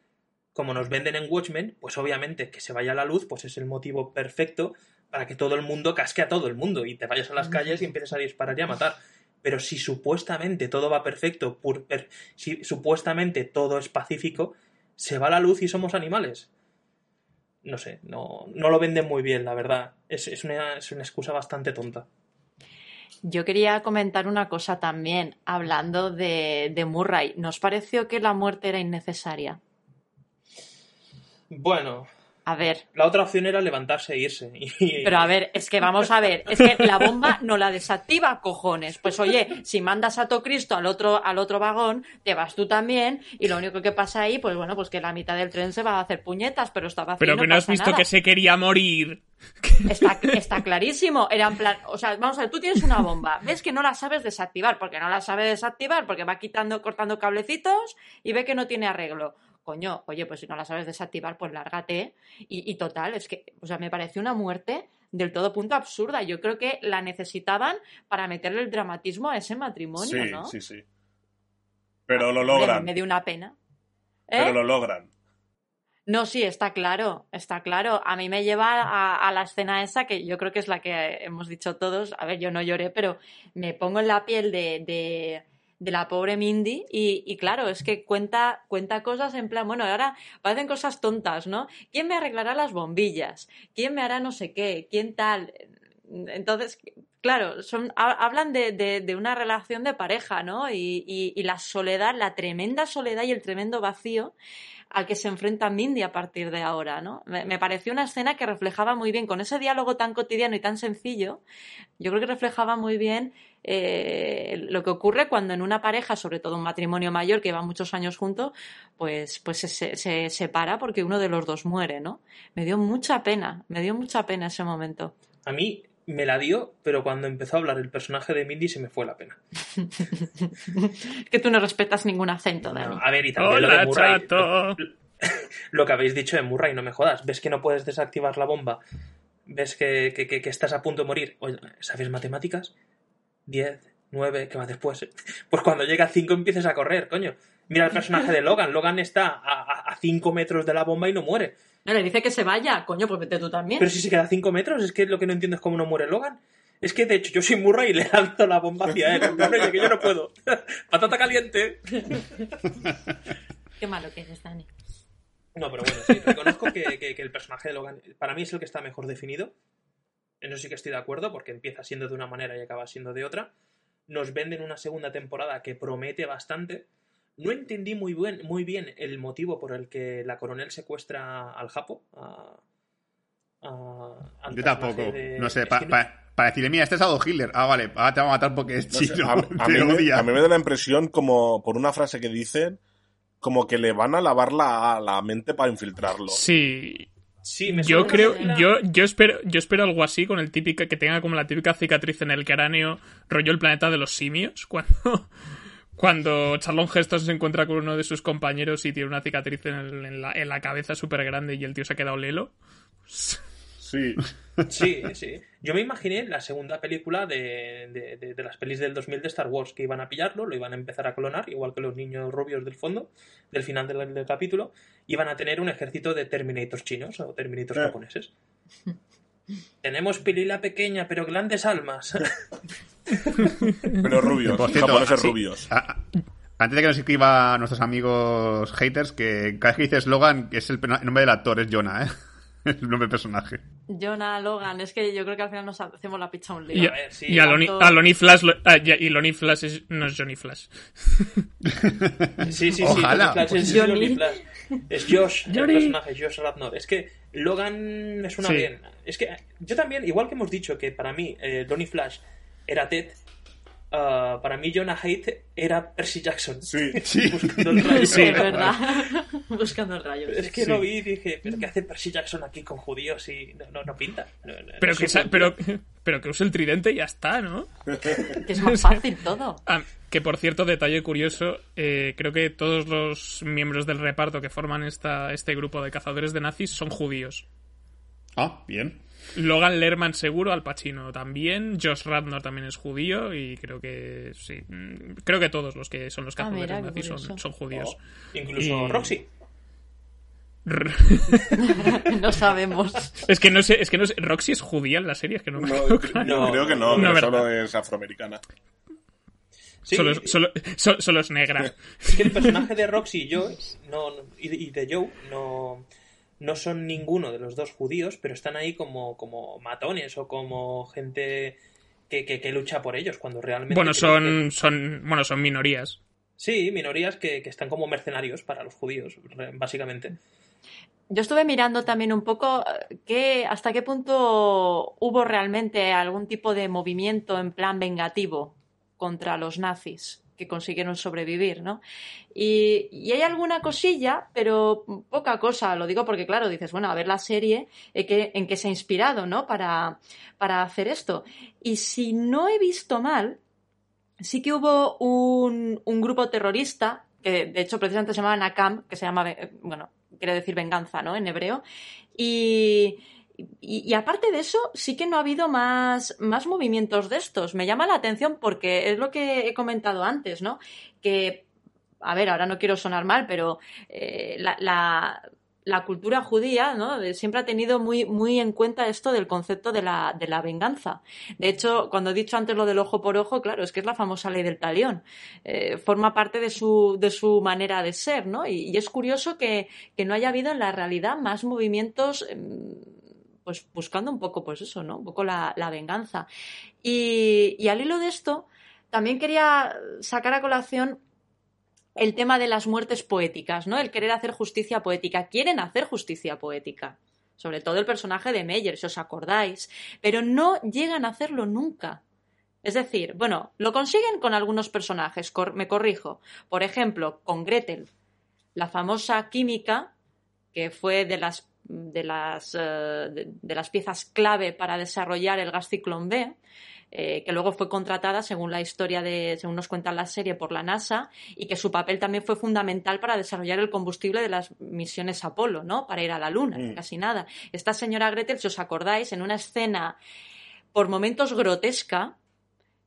como nos venden en Watchmen, pues obviamente que se vaya la luz, pues es el motivo perfecto para que todo el mundo casque a todo el mundo y te vayas a las calles y empieces a disparar y a matar. Pero si supuestamente todo va perfecto, pur, per, si supuestamente todo es pacífico, se va la luz y somos animales. No sé, no, no lo venden muy bien, la verdad. Es, es, una, es una excusa bastante tonta. Yo quería comentar una cosa también, hablando de, de Murray. ¿Nos pareció que la muerte era innecesaria? Bueno... A ver. La otra opción era levantarse e irse. Y... Pero a ver, es que vamos a ver, es que la bomba no la desactiva, cojones. Pues oye, si mandas a todo Cristo al otro, al otro vagón, te vas tú también, y lo único que pasa ahí, pues bueno, pues que la mitad del tren se va a hacer puñetas, pero estaba haciendo. Pero que no has visto nada. Que se quería morir. Está, está clarísimo. Era en plan, o sea, vamos a ver, tú tienes una bomba, ves que no la sabes desactivar, porque no la sabes desactivar, porque va quitando, cortando cablecitos y ve que no tiene arreglo. Coño, oye, pues si no la sabes desactivar, pues lárgate. Y, y total, es que, o sea, me pareció una muerte del todo punto absurda. Yo creo que la necesitaban para meterle el dramatismo a ese matrimonio, sí, ¿no? Sí, sí, sí. Pero ah, lo logran. Hombre, me dio una pena. ¿Eh? Pero lo logran. No, sí, está claro, está claro. A mí me lleva a, a la escena esa que yo creo que es la que hemos dicho todos. A ver, yo no lloré, pero me pongo en la piel de... de de la pobre Mindy, y, y claro, es que cuenta, cuenta cosas en plan, bueno, ahora parecen cosas tontas, ¿no? ¿Quién me arreglará las bombillas? ¿Quién me hará no sé qué? ¿Quién tal? Entonces, claro, son, hablan de, de, de una relación de pareja, ¿no? Y, y, y la soledad, la tremenda soledad y el tremendo vacío al que se enfrenta Mindy a partir de ahora, ¿no? Me, me pareció una escena que reflejaba muy bien, con ese diálogo tan cotidiano y tan sencillo, yo creo que reflejaba muy bien Eh, lo que ocurre cuando en una pareja, sobre todo un matrimonio mayor que lleva muchos años juntos, pues, pues se, se separa porque uno de los dos muere, ¿no? Me dio mucha pena, me dio mucha pena ese momento. A mí me la dio, pero cuando empezó a hablar el personaje de Mindy se me fue la pena. Es que tú no respetas ningún acento, Dani. No, a ver, y también lo de Murray. Lo, lo que habéis dicho de Murray, no me jodas. ¿Ves que no puedes desactivar la bomba? ¿Ves que, que, que, que estás a punto de morir? Oye, ¿sabes matemáticas? diez, nueve, ¿qué más después? Pues cuando llega a cinco empiezas a correr, coño. Mira el personaje de Logan. Logan está a cinco metros de la bomba y no muere. No, le dice que se vaya, coño, pues vete tú también. Pero si se queda a cinco metros, es que lo que no entiendo es cómo no muere Logan. Es que, de hecho, yo soy Murray y le lanzo la bomba hacia él. No, oye, que yo no puedo. Patata caliente. Qué malo que es, Dani. No, pero bueno, sí, reconozco que, que, que el personaje de Logan, para mí, es el que está mejor definido. En eso sí que estoy de acuerdo, porque empieza siendo de una manera y acaba siendo de otra. Nos venden una segunda temporada que promete bastante. No entendí muy, buen, muy bien el motivo por el que la coronel secuestra al Japo. A, a, al Yo tampoco. De... No sé, para pa, pa decirle, mira, este es Adolf Hitler. Ah, vale, ahora te va a matar porque es chino. No sé, a, a, mí me, a mí me da la impresión, como por una frase que dicen, como que le van a lavar la, la mente para infiltrarlo. Sí... Sí, me yo creo, manera... yo, yo espero, yo espero algo así, con el típico, que tenga como la típica cicatriz en el cráneo, rollo el planeta de los simios, cuando, cuando Charlon Heston se encuentra con uno de sus compañeros y tiene una cicatriz en, el, en, la, en la cabeza súper grande y el tío se ha quedado lelo. Sí. Sí, sí. Yo me imaginé la segunda película de, de, de, de las pelis del dos mil de Star Wars, que iban a pillarlo, lo iban a empezar a clonar, igual que los niños rubios del fondo, del final del, del capítulo, iban a tener un ejército de Terminators chinos o Terminators eh. japoneses. Tenemos Pilila pequeña, pero grandes almas. Pero rubios, cierto, japoneses así, rubios. A, a, antes de que nos escriban nuestros amigos haters, que cada vez que dices Logan, que es el, el nombre del actor, es Jonah, ¿eh? El nombre del personaje. Jonah, Logan, es que yo creo que al final nos hacemos la picha un lío. Y a, ver, sí, y a, Loni, a Lonnie Flash, lo, a, y Lonnie Flash es, no es Johnny Flash. Sí, sí, ojalá. Sí, Flash es Johnny. Johnny Flash. Es Josh, Johnny. El personaje, Josh Radnor. Es que Logan me suena sí. bien. Es que yo también, igual que hemos dicho que para mí eh, Lonnie Flash era Ted, uh, para mí Jonah Haidt era Percy Jackson. Sí, sí. Buscando el rayo. Sí, es verdad. Buscando el rayo. Es que sí. Lo vi y dije, ¿pero qué hace Percy Jackson aquí con judíos? Y no, no, no pinta. No, no, pero, no que sea, pero, pero que use el tridente y ya está, ¿no? Que es más fácil todo. Ah, que por cierto, detalle curioso, eh, creo que todos los miembros del reparto que forman esta, este grupo de cazadores de nazis son judíos. Ah, bien. Logan Lerman seguro, Al Pacino también, Josh Radnor también es judío y creo que sí, creo que todos los que son los que ah, mira, nazis son, son judíos. Oh, incluso y... Roxy. No sabemos. Es que no sé, es que no sé. Roxy es judía en la serie, es que no me acuerdo. No, claro. no, creo que no, no pero solo es afroamericana. Sí. Solo, solo, solo, solo es negra. Es que el personaje de Roxy y yo no, y de Joe no, no son ninguno de los dos judíos, pero están ahí como, como matones o como gente que, que, que lucha por ellos cuando realmente... Bueno, son, que... son, bueno, son minorías. Sí, minorías que, que están como mercenarios para los judíos, básicamente. Yo estuve mirando también un poco que, hasta qué punto hubo realmente algún tipo de movimiento en plan vengativo contra los nazis que consiguieron sobrevivir, ¿no? Y, y hay alguna cosilla, pero poca cosa, lo digo porque, claro, dices, bueno, a ver la serie eh, que, en que se ha inspirado, ¿no?, para, para hacer esto. Y si no he visto mal, sí que hubo un, un grupo terrorista, que de hecho precisamente se llamaba Nakam, que se llama, bueno, quiere decir venganza, ¿no?, en hebreo, y... Y, y aparte de eso, sí que no ha habido más, más movimientos de estos. Me llama la atención porque es lo que he comentado antes, ¿no? Que, a ver, ahora no quiero sonar mal, pero eh, la, la, la cultura judía, ¿no?, siempre ha tenido muy, muy en cuenta esto del concepto de la, de la venganza. De hecho, cuando he dicho antes lo del ojo por ojo, claro, es que es la famosa ley del talión. Eh, forma parte de su, de su manera de ser, ¿no? Y, y es curioso que, que no haya habido en la realidad más movimientos... Eh, pues buscando un poco, pues eso, ¿no?, un poco la, la venganza. Y, y al hilo de esto, también quería sacar a colación el tema de las muertes poéticas, ¿no?, el querer hacer justicia poética. Quieren hacer justicia poética, sobre todo el personaje de Meyer, si os acordáis, pero no llegan a hacerlo nunca. Es decir, bueno, lo consiguen con algunos personajes, cor- me corrijo. Por ejemplo, con Gretel, la famosa química, que fue de las de las, de, de las piezas clave para desarrollar el gas ciclón B, eh, que luego fue contratada, según la historia de, según nos cuenta la serie, por la NASA, y que su papel también fue fundamental para desarrollar el combustible de las misiones Apolo, ¿no?, para ir a la Luna, mm. casi nada. Esta señora Gretel, si os acordáis, en una escena por momentos grotesca,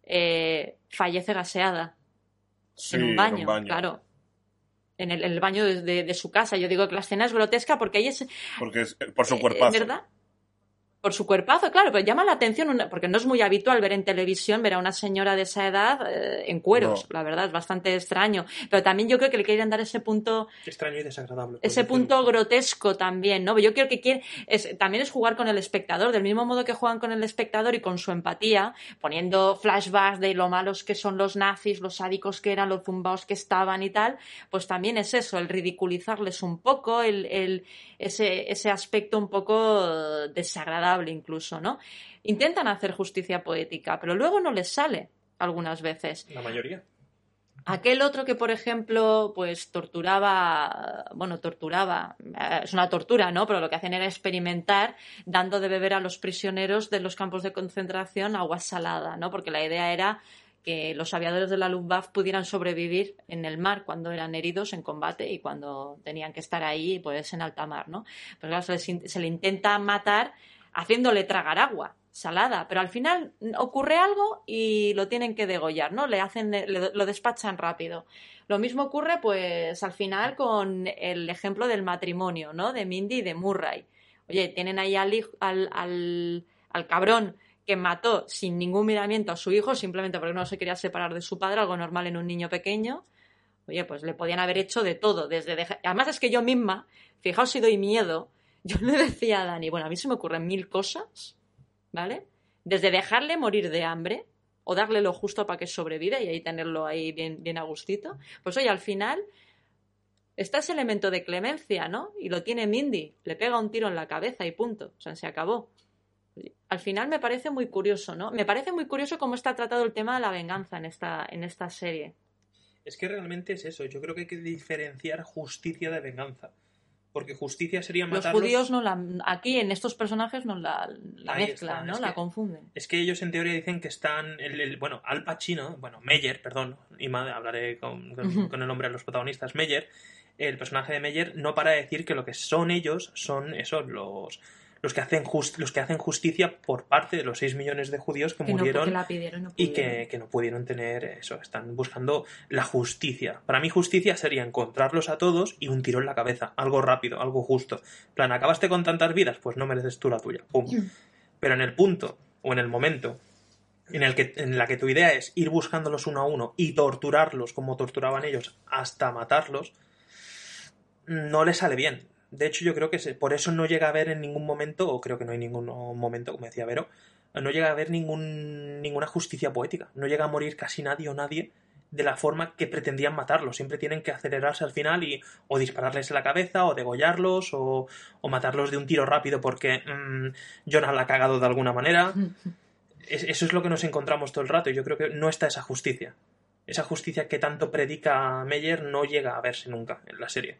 eh, fallece gaseada, sí, en un baño, en un baño. Claro. En el, en el baño de, de, de su casa. Yo digo que la escena es grotesca porque ahí es... Porque es por su cuerpazo. ¿Verdad? Por su cuerpazo, claro, pero llama la atención una, porque no es muy habitual ver en televisión ver a una señora de esa edad eh, en cueros, no. La verdad, es bastante extraño. Pero también yo creo que le quieren dar ese punto... Extraño y desagradable. Ese punto decirlo. Grotesco también, ¿no? Yo creo que quiere, es, también es jugar con el espectador, del mismo modo que juegan con el espectador y con su empatía, poniendo flashbacks de lo malos que son los nazis, los sádicos que eran, los zumbaos que estaban y tal, pues también es eso, el ridiculizarles un poco, el, el ese, ese aspecto un poco desagradable incluso, ¿no? Intentan hacer justicia poética, pero luego no les sale algunas veces. La mayoría. Aquel otro que, por ejemplo, pues torturaba, bueno, torturaba, es una tortura, ¿no? Pero lo que hacían era experimentar dando de beber a los prisioneros de los campos de concentración agua salada, ¿no? Porque la idea era que los aviadores de la Luftwaffe pudieran sobrevivir en el mar cuando eran heridos en combate y cuando tenían que estar ahí, pues, en alta mar, ¿no? Pero claro, se les, se le intenta matar haciéndole tragar agua salada, pero al final ocurre algo y lo tienen que degollar, ¿no? Le hacen, le, lo despachan rápido. Lo mismo ocurre, pues, al final con el ejemplo del matrimonio, ¿no?, de Mindy y de Murray. Oye, tienen ahí al, al, al, al cabrón que mató sin ningún miramiento a su hijo, simplemente porque no se quería separar de su padre, algo normal en un niño pequeño. Oye, pues le podían haber hecho de todo, desde dejar... Además es que yo misma, fijaos si doy miedo... Yo le decía a Dani, bueno, a mí se me ocurren mil cosas, ¿vale? Desde dejarle morir de hambre o darle lo justo para que sobreviva y ahí tenerlo ahí bien, bien a gustito. Pues oye, al final está ese elemento de clemencia, ¿no? Y lo tiene Mindy, le pega un tiro en la cabeza y punto, o sea, se acabó. Al final me parece muy curioso, ¿no? Me parece muy curioso cómo está tratado el tema de la venganza en esta, en esta serie. Es que realmente es eso, yo creo que hay que diferenciar justicia de venganza. Porque justicia sería matarlos. Los judíos no la, aquí en estos personajes no la, la mezclan, ¿no? La que, confunden. Es que ellos en teoría dicen que están... El, el, bueno, Al Pacino, bueno, Meyer, perdón, y más, hablaré con, con, con el nombre de los protagonistas, Meyer, el personaje de Meyer no para de decir que lo que son ellos son esos los... los que hacen just, los que hacen justicia por parte de los seis millones de judíos que, que murieron no, pidieron, no y que, que no pudieron tener eso. Están buscando la justicia. Para mí justicia sería encontrarlos a todos y un tiro en la cabeza, algo rápido, algo justo. Plan, acabaste con tantas vidas, pues no mereces tú la tuya. Pum. Pero en el punto o en el momento en el que en la que tu idea es ir buscándolos uno a uno y torturarlos como torturaban ellos hasta matarlos, no les sale bien. De hecho, yo creo que por eso no llega a haber en ningún momento, o creo que no hay ningún momento, como decía Vero, no llega a haber ningún, ninguna justicia poética. No llega a morir casi nadie o nadie de la forma que pretendían matarlo. Siempre tienen que acelerarse al final y o dispararles en la cabeza, o degollarlos, o, o matarlos de un tiro rápido porque mmm, Jonah la ha cagado de alguna manera. Es, eso es lo que nos encontramos todo el rato, y yo creo que no está esa justicia. Esa justicia que tanto predica Meyer no llega a verse nunca en la serie.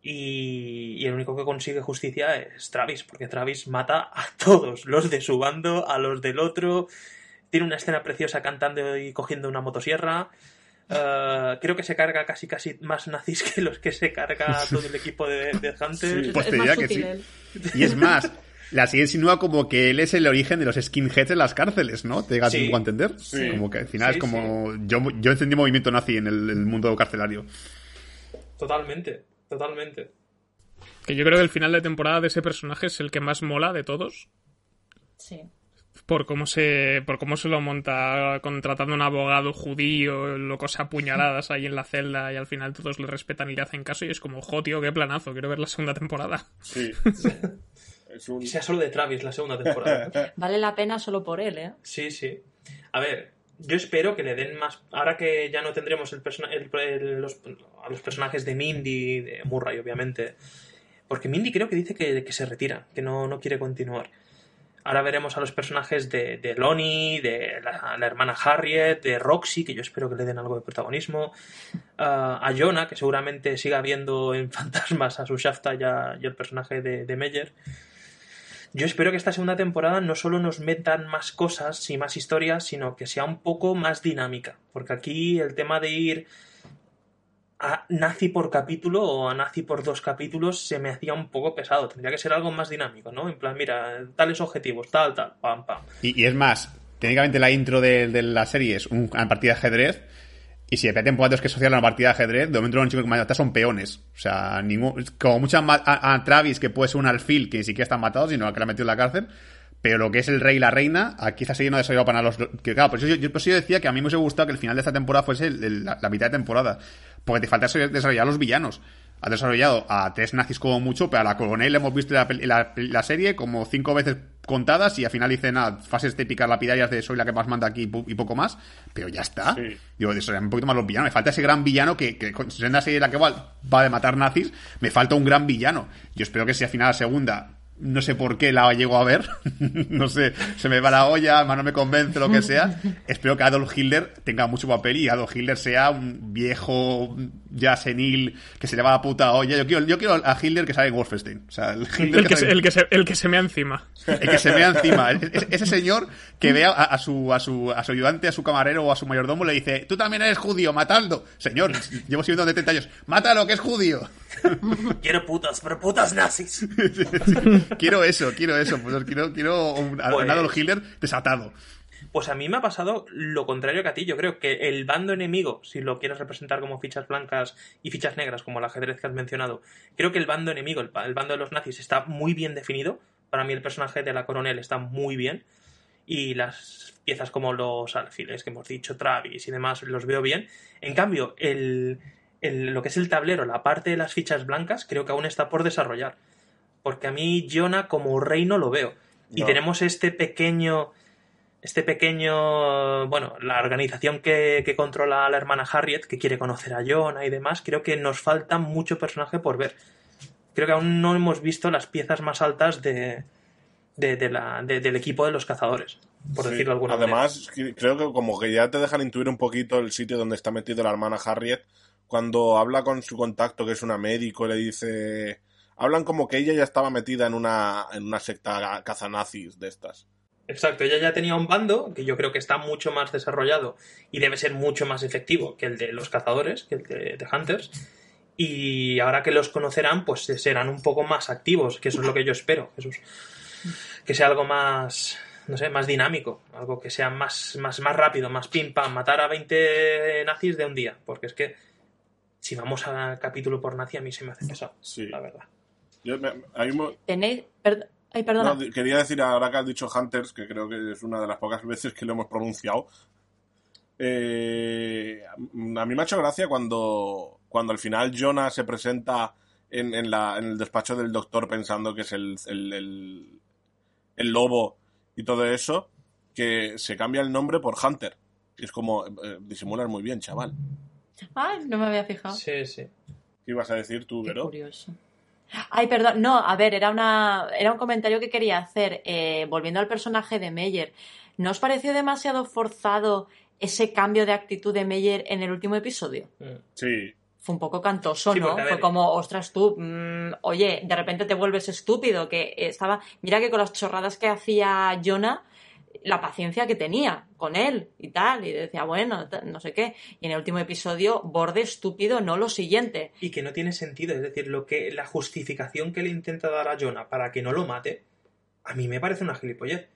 Y, y el único que consigue justicia es Travis, porque Travis mata a todos, los de su bando, a los del otro. Tiene una escena preciosa cantando y cogiendo una motosierra. Uh, creo que se carga casi casi más nazis que los que se carga todo el equipo de, de Hunters. Sí, pues es te diría que sí. Y es más, la serie insinúa como que él es el origen de los skinheads en las cárceles, ¿no? Te llega sí, a entender. Sí. Como que al final sí, es como sí. yo, yo entendí movimiento nazi en el, el mundo carcelario. Totalmente. Totalmente. Que yo creo que el final de temporada de ese personaje es el que más mola de todos. Sí. Por cómo se, por cómo se lo monta, contratando un abogado judío, locos apuñaladas ahí en la celda, y al final todos le respetan y le hacen caso, y es como, jo, tío, qué planazo, quiero ver la segunda temporada. Sí. Es un... Que sea solo de Travis la segunda temporada. Vale la pena solo por él, ¿eh? Sí, sí. A ver... Yo espero que le den más... Ahora que ya no tendremos el persona... el... El... Los... a los personajes de Mindy, de Murray, obviamente. Porque Mindy creo que dice que, que se retira, que no, no quiere continuar. Ahora veremos a los personajes de, de Lonnie, de la... la hermana Harriet, de Roxy, que yo espero que le den algo de protagonismo. Uh, a Jonah, que seguramente siga viendo en fantasmas a su Shafta y, a... y el personaje de, de Meyer. Yo espero que esta segunda temporada no solo nos metan más cosas y más historias, sino que sea un poco más dinámica. Porque aquí el tema de ir a nazi por capítulo o a nazi por dos capítulos se me hacía un poco pesado. Tendría que ser algo más dinámico, ¿no? En plan, mira, tales objetivos, tal, tal, pam, pam. Y, y es más, técnicamente la intro de, de la serie es una partida de ajedrez. Y si hay temporadas que asocian a la partida de ajedrez, de momento los chicos que matan son peones. O sea, ningún, como muchas a, a Travis, que puede ser un alfil que ni siquiera están matados, sino que la han metido en la cárcel. Pero lo que es el rey y la reina, aquí esta serie no ha desarrollado para nada los... Que, claro, por eso yo, yo, por eso yo decía que a mí me hubiese gustado que el final de esta temporada fuese el, el, la, la mitad de temporada. Porque te falta desarrollar a los villanos. Has desarrollado a tres nazis como mucho, pero a la coronel hemos visto la, la, la serie como cinco veces contadas, y al final dicen ah, fases típicas lapidarias de soy la que más manda aquí y poco más, pero ya está. Sí. Digo, desarrollar un poquito más los villanos. Me falta ese gran villano que, que con la serie de la que va, va de matar nazis, me falta un gran villano. Yo espero que si al final la segunda, no sé por qué la llego a ver, no sé, se me va la olla, más no me convence, lo que sea. Espero que Adolf Hitler tenga mucho papel y Adolf Hitler sea un viejo ya senil que se le va la puta olla. Yo quiero, yo quiero a Hitler que sale en Wolfenstein. O sea, el, Hitler el, que que sale... se, el, que se, el que se mea encima. El que se mea encima. Es, ese señor que vea a, a, su, a, su, a su ayudante, a su camarero o a su mayordomo, le dice, tú también eres judío, matadlo. Señor, llevo sirviendo de treinta años. Mátalo, que es judío. Quiero putas, pero putas nazis. Quiero eso, quiero eso. Pues quiero, quiero un, pues, Adolf Hitler desatado. Pues a mí me ha pasado lo contrario que a ti. Yo creo que el bando enemigo, si lo quieres representar como fichas blancas y fichas negras, como el ajedrez que has mencionado, creo que el bando enemigo, el, el bando de los nazis, está muy bien definido. Para mí el personaje de la coronel está muy bien. Y las piezas como los alfiles que hemos dicho, Travis y demás, los veo bien. En cambio, el, el, lo que es el tablero, la parte de las fichas blancas, creo que aún está por desarrollar. Porque a mí Jonah como rey no lo veo. Y no. Tenemos este pequeño... Este pequeño... Bueno, la organización que, que controla a la hermana Harriet, que quiere conocer a Jonah y demás, creo que nos falta mucho personaje por ver. Creo que aún no hemos visto las piezas más altas de, de, de la, de, del equipo de los cazadores, por sí, decirlo de alguna además, manera. Además, creo que como que ya te dejan intuir un poquito el sitio donde está metido la hermana Harriet, cuando habla con su contacto, que es una médico, le dice... Hablan como que ella ya estaba metida en una, en una secta cazanazis de estas. Exacto, ella ya tenía un bando que yo creo que está mucho más desarrollado y debe ser mucho más efectivo que el de los cazadores, que el de, de Hunters. Y ahora que los conocerán, pues serán un poco más activos, que eso es lo que yo espero, Jesús. Que sea algo más, no sé, más dinámico, algo que sea más, más, más rápido, más pim pam, matar a veinte nazis de un día, porque es que si vamos al capítulo por nazi a mí se me hace pesado, sí. La verdad. Yo me, ahí mo- ¿Tenéis? Perd- Ay, perdona. No, quería decir, ahora que has dicho Hunters, que creo que es una de las pocas veces que lo hemos pronunciado, eh, a mí me ha hecho gracia cuando... Cuando al final Jonah se presenta en, en, la, en el despacho del doctor pensando que es el, el, el, el lobo y todo eso, que se cambia el nombre por Hunter. Es como, eh, disimulas muy bien, chaval. Ay, no me había fijado. Sí, sí. ¿Qué ibas a decir tú, Vero? Qué curioso. Ay, perdón. No, a ver, era, una, era un comentario que quería hacer. Eh, volviendo al personaje de Meyer, ¿no os pareció demasiado forzado ese cambio de actitud de Meyer en el último episodio? Sí. Fue un poco cantoso, sí, ¿no? Porque, ver, fue como, ostras, tú, mmm, oye, de repente te vuelves estúpido, que estaba... Mira que con las chorradas que hacía Jonah, la paciencia que tenía con él y tal, y decía, bueno, no sé qué. Y en el último episodio, borde estúpido, no lo siguiente. Y que no tiene sentido, es decir, lo que la justificación que le intenta dar a Jonah para que no lo mate, a mí me parece una gilipollez.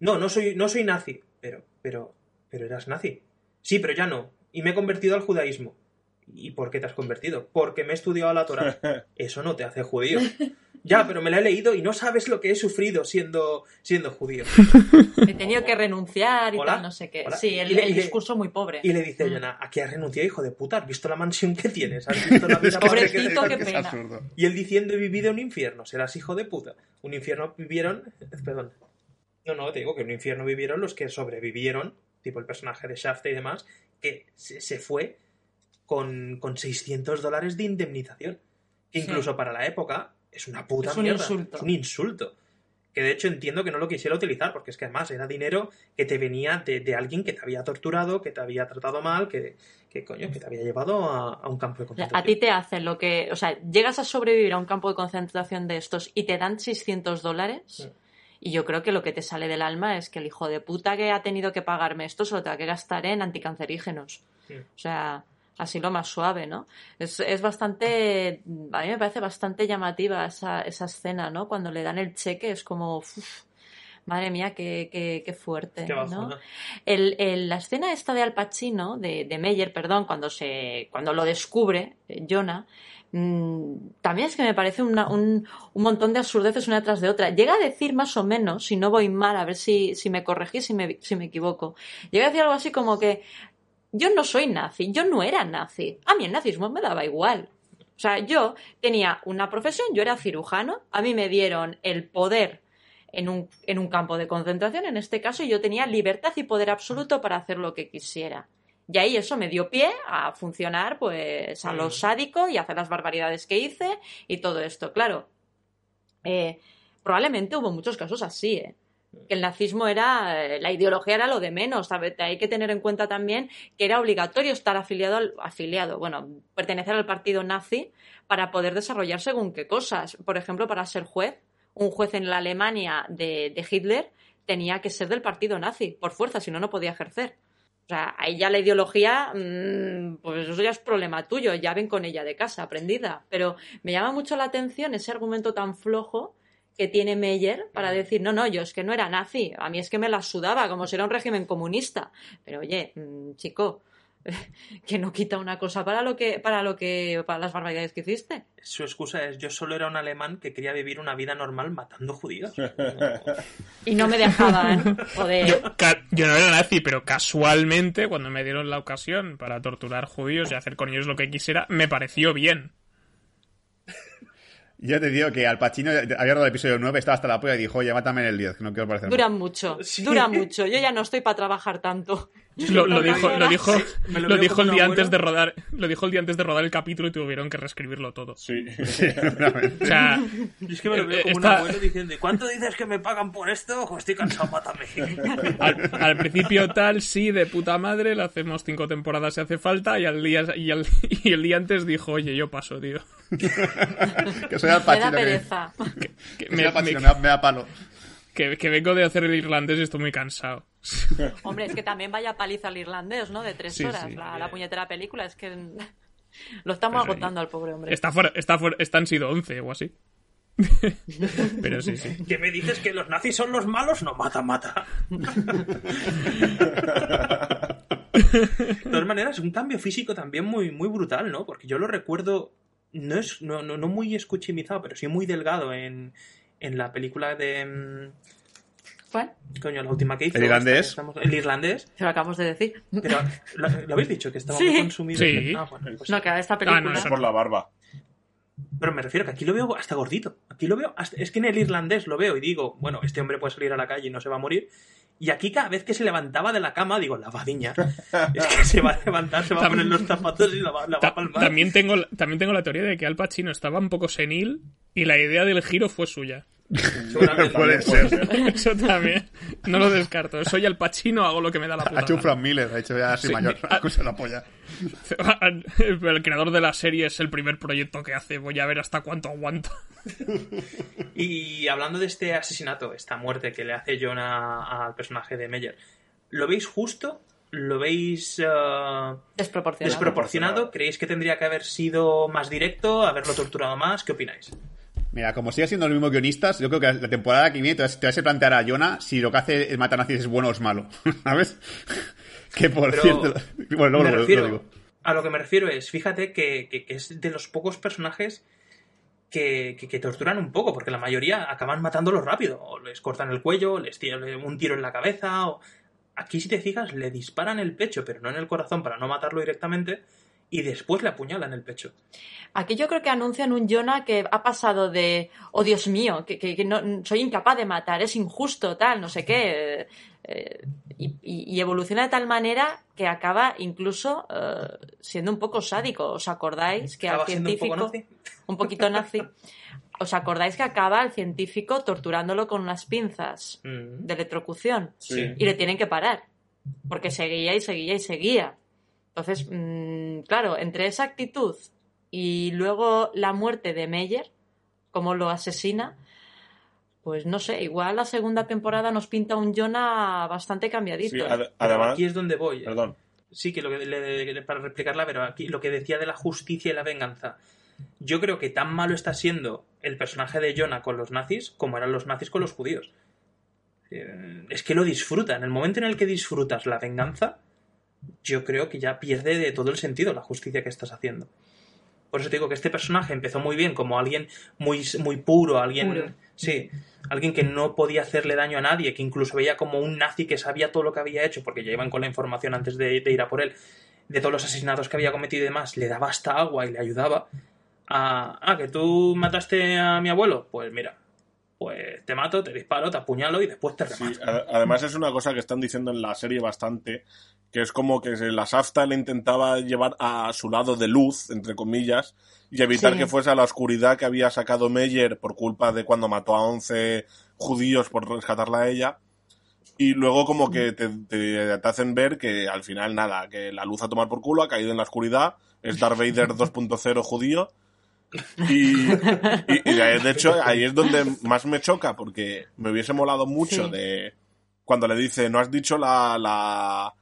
No, no soy, no soy nazi, pero, pero, pero eras nazi. Sí, pero ya no, y me he convertido al judaísmo. ¿Y por qué te has convertido? Porque me he estudiado la Torá. Eso no te hace judío. Ya, pero me la he leído y no sabes lo que he sufrido siendo, siendo judío. He tenido que renunciar y ¿Hola? tal, no sé qué. ¿Hola? Sí, el, le, el discurso muy pobre. Y le dice, Jonah, ¿a qué has renunciado, hijo de puta? ¿Has visto la mansión que tienes? ¿Has visto la vida? Pobrecito, qué pena. Y él diciendo, he vivido un infierno. Serás hijo de puta. Un infierno vivieron... Perdón. No, no, te digo que un infierno vivieron los que sobrevivieron, tipo el personaje de Shaft y demás, que se, se fue... Con, con seiscientos dólares de indemnización, que incluso sí. Para la época es una puta es mierda, un es un insulto, que de hecho entiendo que no lo quisiera utilizar, porque es que además era dinero que te venía de, de alguien que te había torturado, que te había tratado mal, que, que coño, que te había llevado a, a un campo de concentración. A ti te hacen lo que, o sea, llegas a sobrevivir a un campo de concentración de estos y te dan seiscientos dólares, sí. Y yo creo que lo que te sale del alma es que el hijo de puta que ha tenido que pagarme esto se lo tenga que gastar en anticancerígenos, sí. O sea... Así lo más suave, ¿no? Es, es bastante... A mí me parece bastante llamativa esa, esa escena, ¿no? Cuando le dan el cheque es como... Uf, madre mía, qué, qué, qué fuerte, qué bajo, ¿no? ¿no? El, el, la escena esta de Al Pacino, de, de Meyer, perdón, cuando, se, cuando lo descubre Jonah, mmm, también es que me parece una, un, un montón de absurdeces una tras de otra. Llega a decir más o menos, si no voy mal, a ver si, si me corregís, si me, si me equivoco. Llega a decir algo así como que... Yo no soy nazi, yo no era nazi. A mí el nazismo me daba igual. O sea, yo tenía una profesión, yo era cirujano, a mí me dieron el poder en un, en un campo de concentración, en este caso, y yo tenía libertad y poder absoluto para hacer lo que quisiera. Y ahí eso me dio pie a funcionar pues a lo sádico y a hacer las barbaridades que hice y todo esto. Claro, eh, probablemente hubo muchos casos así, ¿eh? Que el nazismo era, la ideología era lo de menos, ¿sabes? Hay que tener en cuenta también que era obligatorio estar afiliado, al, afiliado, bueno, pertenecer al partido nazi para poder desarrollar según qué cosas. Por ejemplo, para ser juez, un juez en la Alemania de, de Hitler tenía que ser del partido nazi, por fuerza, si no, no podía ejercer. O sea, ahí ya la ideología, pues eso ya es problema tuyo, ya ven con ella de casa, aprendida. Pero me llama mucho la atención ese argumento tan flojo que tiene Meyer para decir, no, no, yo es que no era nazi, a mí es que me la sudaba, como si era un régimen comunista. Pero oye, chico, que no quita una cosa para lo que, para lo que, para las barbaridades que hiciste. Su excusa es, yo solo era un alemán que quería vivir una vida normal matando judíos. Y no me dejaban, joder. Yo, ca- yo no era nazi, pero casualmente, cuando me dieron la ocasión para torturar judíos y hacer con ellos lo que quisiera, me pareció bien. Yo te digo que Al Pacino había dado el episodio nueve, estaba hasta la polla y dijo, oye, mátame en el diez, que no quiero parecer. Duran mucho, sí. duran mucho. Yo ya no estoy para trabajar tanto. Lo, lo dijo, lo dijo, sí, lo lo dijo el día abuelo. antes de rodar, lo dijo el día antes de rodar el capítulo y tuvieron que reescribirlo todo. Sí, sí, o sea, es que me lo veo como esta... un abuelo diciendo, ¿cuánto dices que me pagan por esto? Pues estoy cansado, mátame. Al, al principio tal, sí, de puta madre, le hacemos cinco temporadas si hace falta, y al día, y al, y el día antes dijo, oye, yo paso, tío. Que soy Al Pacino. Me da pereza. Que, que, que me, soy Al Pacino, me, me, da, me da palo. Que, que vengo de hacer el irlandés y estoy muy cansado. Hombre, es que también vaya paliza al irlandés, ¿no? De tres sí, horas, sí. La, la puñetera película. Es que Lo estamos pero agotando ahí. Al pobre hombre. Está fuera, está fuera, están sido once o así. Pero sí, sí. ¿Qué me dices que los nazis son los malos? No, mata, mata. De todas maneras, un cambio físico también muy, muy brutal, ¿no? Porque yo lo recuerdo, no es no, no, no muy escuchimizado, pero sí muy delgado en, en la película de... ¿Cuál? Coño, la última que hizo. El irlandés. Estamos, el irlandés. Se lo acabamos de decir. Pero, ¿lo, lo habéis dicho? Que estaba sí. muy consumido. Sí. Ah, bueno, pues, no, que esta película... No, no, es por la barba. Pero me refiero que aquí lo veo hasta gordito. Aquí lo veo hasta... Es que en el irlandés lo veo y digo, bueno, este hombre puede salir a la calle y no se va a morir. Y aquí cada vez que se levantaba de la cama, digo, la vadiña. Es que se va a levantar, se va a poner los zapatos y la va, la va a palmar. También tengo, también tengo la teoría de que Al Pacino estaba un poco senil y la idea del giro fue suya. Seguramente puede ser. Eso también. No lo descarto. Soy Al Pacino, hago lo que me da la puta. Ha hecho un Frank Miller, ha hecho ya así sí, mayor. A, cosa la polla. El creador de la serie es el primer proyecto que hace. Voy a ver hasta cuánto aguanto. Y hablando de este asesinato, esta muerte que le hace Jonah al personaje de Meyer, ¿lo veis justo? ¿Lo veis uh, desproporcionado. desproporcionado? ¿Creéis que tendría que haber sido más directo? ¿Haberlo torturado más? ¿Qué opináis? Mira, como siga siendo los mismos guionistas, yo creo que la temporada que viene te vas, te vas a plantear a Jonah si lo que hace el matar nazis es bueno o es malo, ¿sabes? Que por Pero cierto... Bueno, luego lo digo. A lo que me refiero es, fíjate que, que, que es de los pocos personajes que, que, que torturan un poco, porque la mayoría acaban matándolos rápido, o les cortan el cuello, les tiran un tiro en la cabeza, o... Aquí, si te fijas, le disparan el pecho, pero no en el corazón para no matarlo directamente... Y después le apuñalan el pecho. Aquí yo creo que anuncian un Jonah que ha pasado de... Oh, Dios mío, que, que, que no soy incapaz de matar, es injusto, tal, no sé qué. Eh, y, y evoluciona de tal manera que acaba incluso eh, siendo un poco sádico. ¿Os acordáis que al científico... Un, poco nazi? un poquito nazi. ¿Os acordáis que acaba al científico torturándolo con unas pinzas mm. de electrocución? Sí. Y le tienen que parar. Porque seguía y seguía y seguía. Entonces, claro, entre esa actitud y luego la muerte de Meyer, como lo asesina, pues no sé, igual la segunda temporada nos pinta un Jonah bastante cambiadito. Sí, ad- además, aquí es donde voy. Perdón. Sí, que lo que le, le, para replicarla, pero aquí lo que decía de la justicia y la venganza. Yo creo que tan malo está siendo el personaje de Jonah con los nazis como eran los nazis con los judíos. Es que lo disfruta. En el momento en el que disfrutas la venganza... yo creo que ya pierde de todo el sentido la justicia que estás haciendo. Por eso te digo que este personaje empezó muy bien, como alguien muy, muy puro, alguien puro. Sí, alguien que no podía hacerle daño a nadie, que incluso veía como un nazi que sabía todo lo que había hecho, porque ya iban con la información antes de, de ir a por él, de todos los asesinatos que había cometido y demás, le daba hasta agua y le ayudaba. A, ah, que tú mataste a mi abuelo, pues mira... pues te mato, te disparo, te apuñalo y después te remato. Sí, ad- además es una cosa que están diciendo en la serie bastante, que es como que la SAFTA le intentaba llevar a su lado de luz, entre comillas, y evitar sí. que fuese a la oscuridad que había sacado Meyer por culpa de cuando mató a once judíos por rescatarla a ella, y luego como que te, te, te hacen ver que al final nada, que la luz a tomar por culo, ha caído en la oscuridad, es Darth Vader dos punto cero judío. Y, y, y de hecho ahí es donde más me choca, porque me hubiese molado mucho sí. de cuando le dice, no has dicho la, la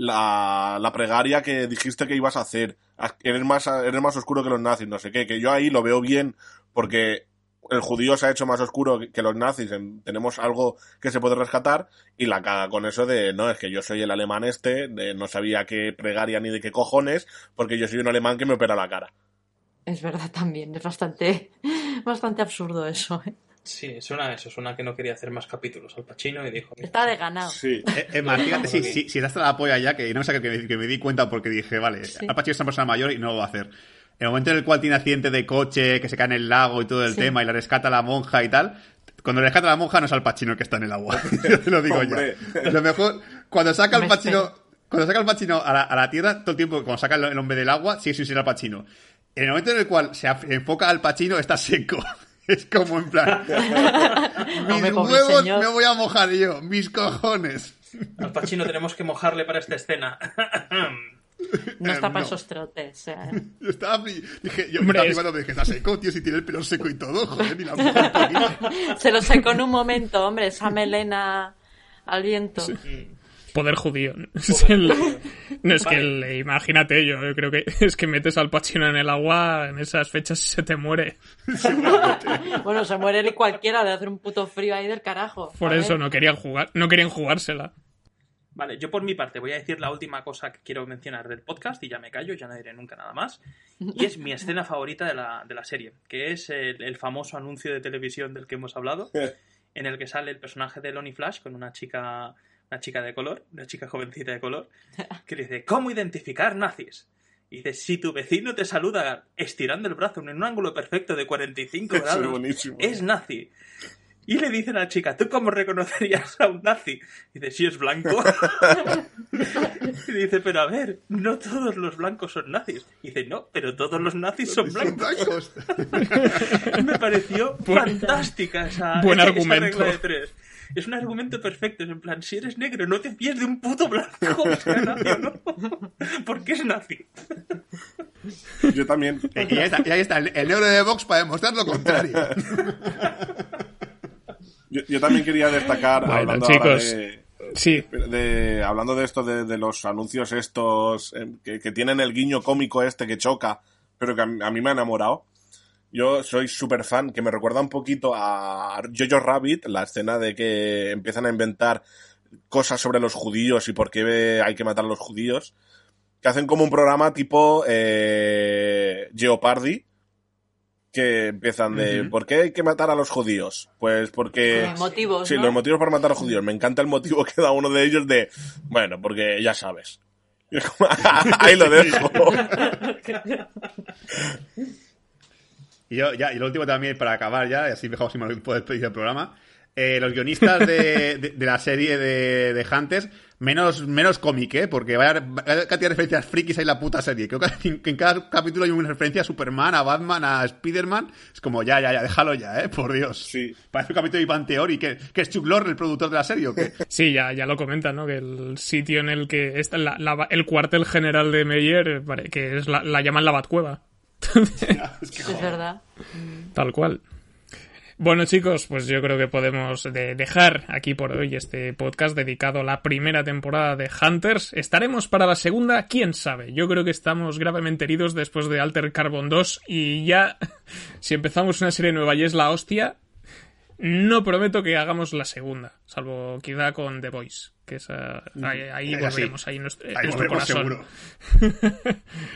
la la pregaria que dijiste que ibas a hacer, eres más eres más oscuro que los nazis, no sé qué, que yo ahí lo veo bien porque el judío se ha hecho más oscuro que los nazis, tenemos algo que se puede rescatar, y la caga con eso de, no, es que yo soy el alemán este, de, no sabía qué pregaria ni de qué cojones, porque yo soy un alemán que me opera la cara. Es verdad también, es bastante, bastante absurdo eso, ¿eh? Sí, suena eso, suena que no quería hacer más capítulos Al Pacino y dijo... Está de ganado. Sí, es más, fíjate, si sí, sí, hasta la polla ya, que no sé, que, que me di cuenta porque dije, vale, sí. Al Pacino es una persona mayor y no lo va a hacer. El momento en el cual tiene accidente de coche, que se cae en el lago y todo el sí. tema, y la rescata la monja y tal... Cuando le rescata la monja no es Al Pacino el que está en el agua, yo te lo digo ya. Lo mejor, cuando saca Al Pacino, cuando saca Al Pacino a la, a la tierra, todo el tiempo, cuando saca el, el hombre del agua, sigue sin ser Al Pacino. En el momento en el cual se enfoca Al Pacino, está seco. Es como en plan... mis no me huevos me voy a mojar yo. Mis cojones. Al Pacino tenemos que mojarle para esta escena. No está para no. esos trotes. Eh. Estaba, dije, yo Hombre, me estaba animando, dije, está seco, tío, si tiene el pelo seco y todo. Joder, ni la mujer. Se lo secó en un momento, hombre. Esa melena al viento. Sí. Poder judío. Poder. No, es vale. que le, imagínate, yo, yo creo que es que metes al Pacino en el agua, en esas fechas se te muere. Bueno, se muere él y cualquiera de hacer un puto frío ahí del carajo. Por eso no querían jugar, no querían jugársela. Vale, yo por mi parte voy a decir la última cosa que quiero mencionar del podcast y ya me callo, ya no diré nunca nada más. Y es mi escena favorita de la, de la serie, que es el, el famoso anuncio de televisión del que hemos hablado, en el que sale el personaje de Lonnie Flash con una chica, una chica de color, una chica jovencita de color, que le dice, ¿cómo identificar nazis? Y dice, si tu vecino te saluda estirando el brazo en un ángulo perfecto de cuarenta y cinco grados, es buenísimo, es nazi. Y le dice a la chica, ¿tú cómo reconocerías a un nazi? Y dice, si es blanco. Y dice, pero a ver, no todos los blancos son nazis. Y dice, no, pero todos los nazis son blancos. Me pareció Buen, fantástica esa, buen esa, argumento. Esa regla de tres. Es un argumento perfecto, es en plan, si eres negro no te fíes de un puto blanco, o sea, nazi o no, porque es nazi. Yo también. Y ahí está, y ahí está el, el euro de Vox para demostrar lo contrario. Yo, yo también quería destacar, bueno, hablando chicos, de, sí. de, de hablando de esto, de, de los anuncios estos eh, que, que tienen el guiño cómico este que choca, pero que a, a mí me ha enamorado. Yo soy súper fan, que me recuerda un poquito a Jojo Rabbit, la escena de que empiezan a inventar cosas sobre los judíos y por qué hay que matar a los judíos, que hacen como un programa tipo eh, Jeopardy, que empiezan de uh-huh. ¿por qué hay que matar a los judíos? Pues porque... Eh, motivos, sí, ¿no? Los motivos para matar a los judíos. Me encanta el motivo que da uno de ellos de... Bueno, porque ya sabes. Ahí lo dejo. Y yo, ya, y lo último también, para acabar ya, y así mejor si me lo puedo despedir del programa, eh, los guionistas de, de, de la serie de, de Hunters, menos, menos cómic, ¿eh? Porque vaya, vaya cantidad de referencias frikis hay la puta serie. Creo que en, en cada capítulo hay una referencia a Superman, a Batman, a Spiderman. Es como, ya, ya, ya, déjalo ya, ¿eh? Por Dios. Sí. Parece un capítulo de Ivan Theory, que, que es Chuck Lorre el productor de la serie, ¿o qué? Sí, ya, ya lo comentan, ¿no? Que el sitio en el que está la, la, el cuartel general de Meyer, que es la, la llaman la Batcueva. Es que, es verdad. Tal cual. Bueno, chicos, pues yo creo que podemos de dejar aquí por hoy este podcast dedicado a la primera temporada de Hunters. Estaremos para la segunda, quién sabe. Yo creo que estamos gravemente heridos después de Altered Carbon dos y ya si empezamos una serie nueva y es la hostia, no prometo que hagamos la segunda, salvo quizá con The Boys, que esa, ahí, ahí volveremos, ahí, nuestro, ahí nuestro corazón,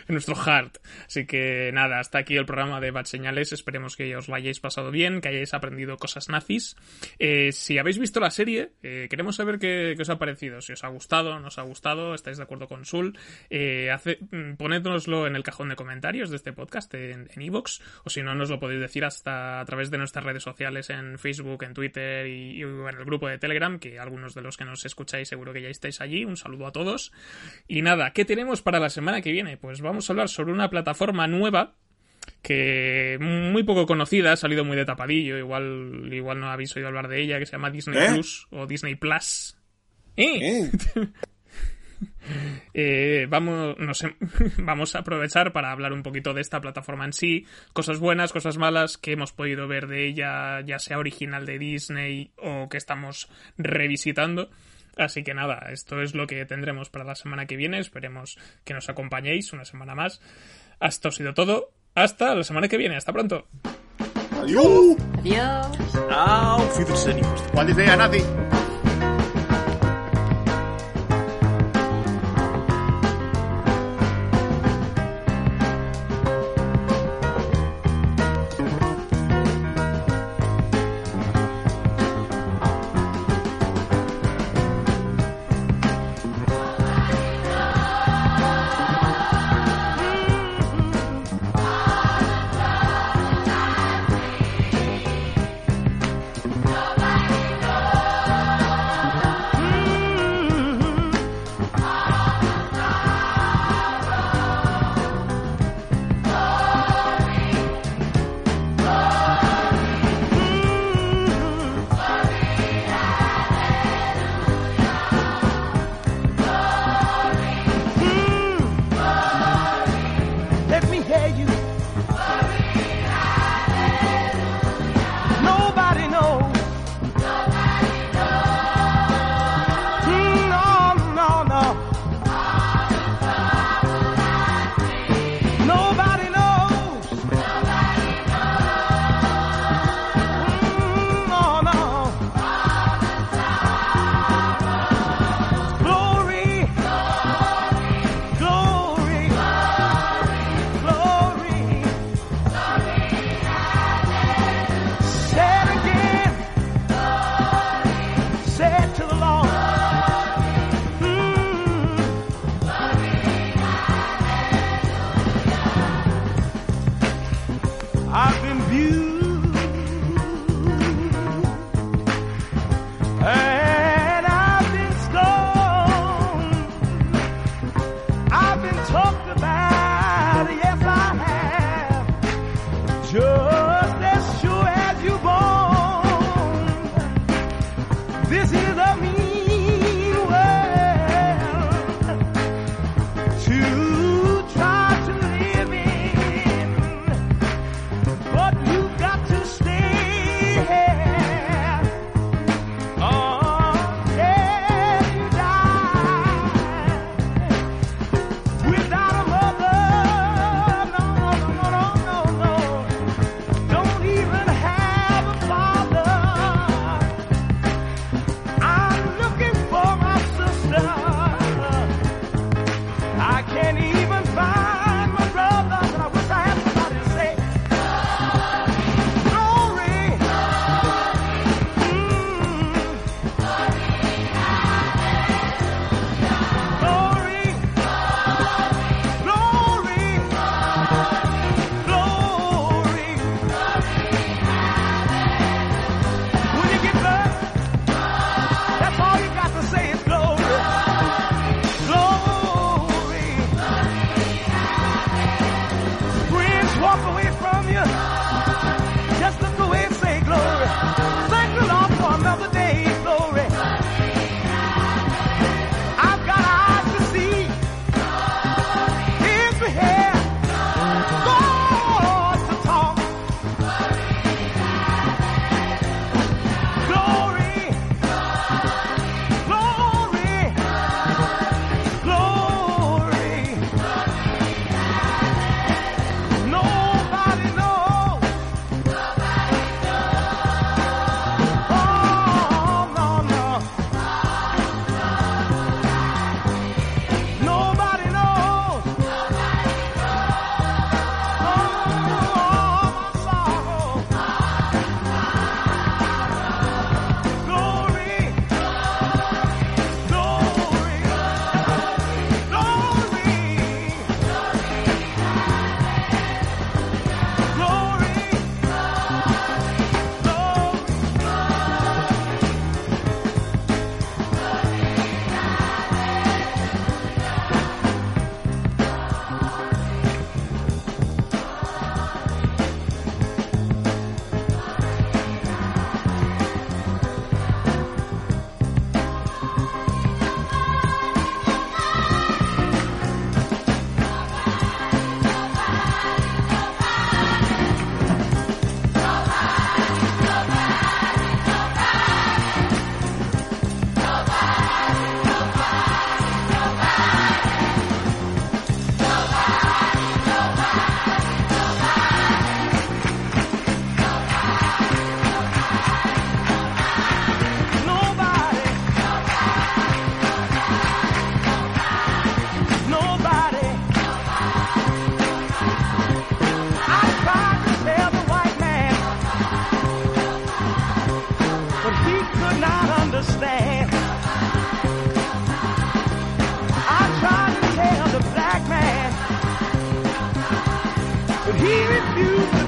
nuestro heart. Así que nada, hasta aquí el programa de Batseñales. Esperemos que os lo hayáis pasado bien, que hayáis aprendido cosas nazis. Eh, si habéis visto la serie, eh, queremos saber qué, qué os ha parecido, si os ha gustado, no os ha gustado, estáis de acuerdo con Sul. Eh, hace, ponednoslo en el cajón de comentarios de este podcast en iVoox, o si no, nos lo podéis decir hasta a través de nuestras redes sociales en Facebook, en Twitter y, y en el grupo de Telegram, que algunos de los que nos escucháis seguro que ya estáis allí. Un saludo a todos. Y nada, ¿qué tenemos para la semana que viene? Pues vamos a hablar sobre una plataforma nueva que muy poco conocida, ha salido muy de tapadillo, igual igual no habéis oído hablar de ella, que se llama Disney ¿Eh? Plus o Disney Plus. ¿Eh? ¿Eh? Eh, vamos, no sé, vamos a aprovechar para hablar un poquito de esta plataforma en sí, cosas buenas, cosas malas que hemos podido ver de ella, ya sea original de Disney o que estamos revisitando. Así que nada, esto es lo que tendremos para la semana que viene. Esperemos que nos acompañéis una semana más. Esto ha sido todo. Hasta la semana que viene. Hasta pronto. Adiós. Adiós. Auf Wiedersehen. ¿Cuál dice a Nazi?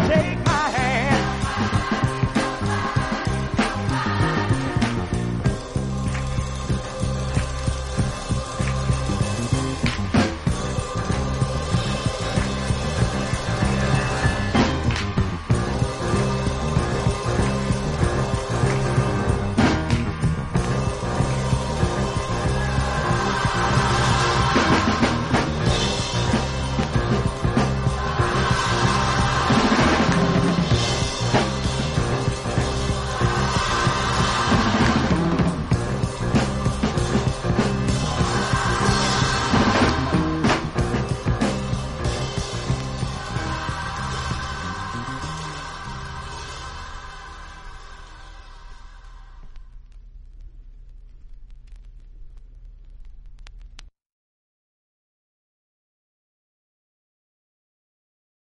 take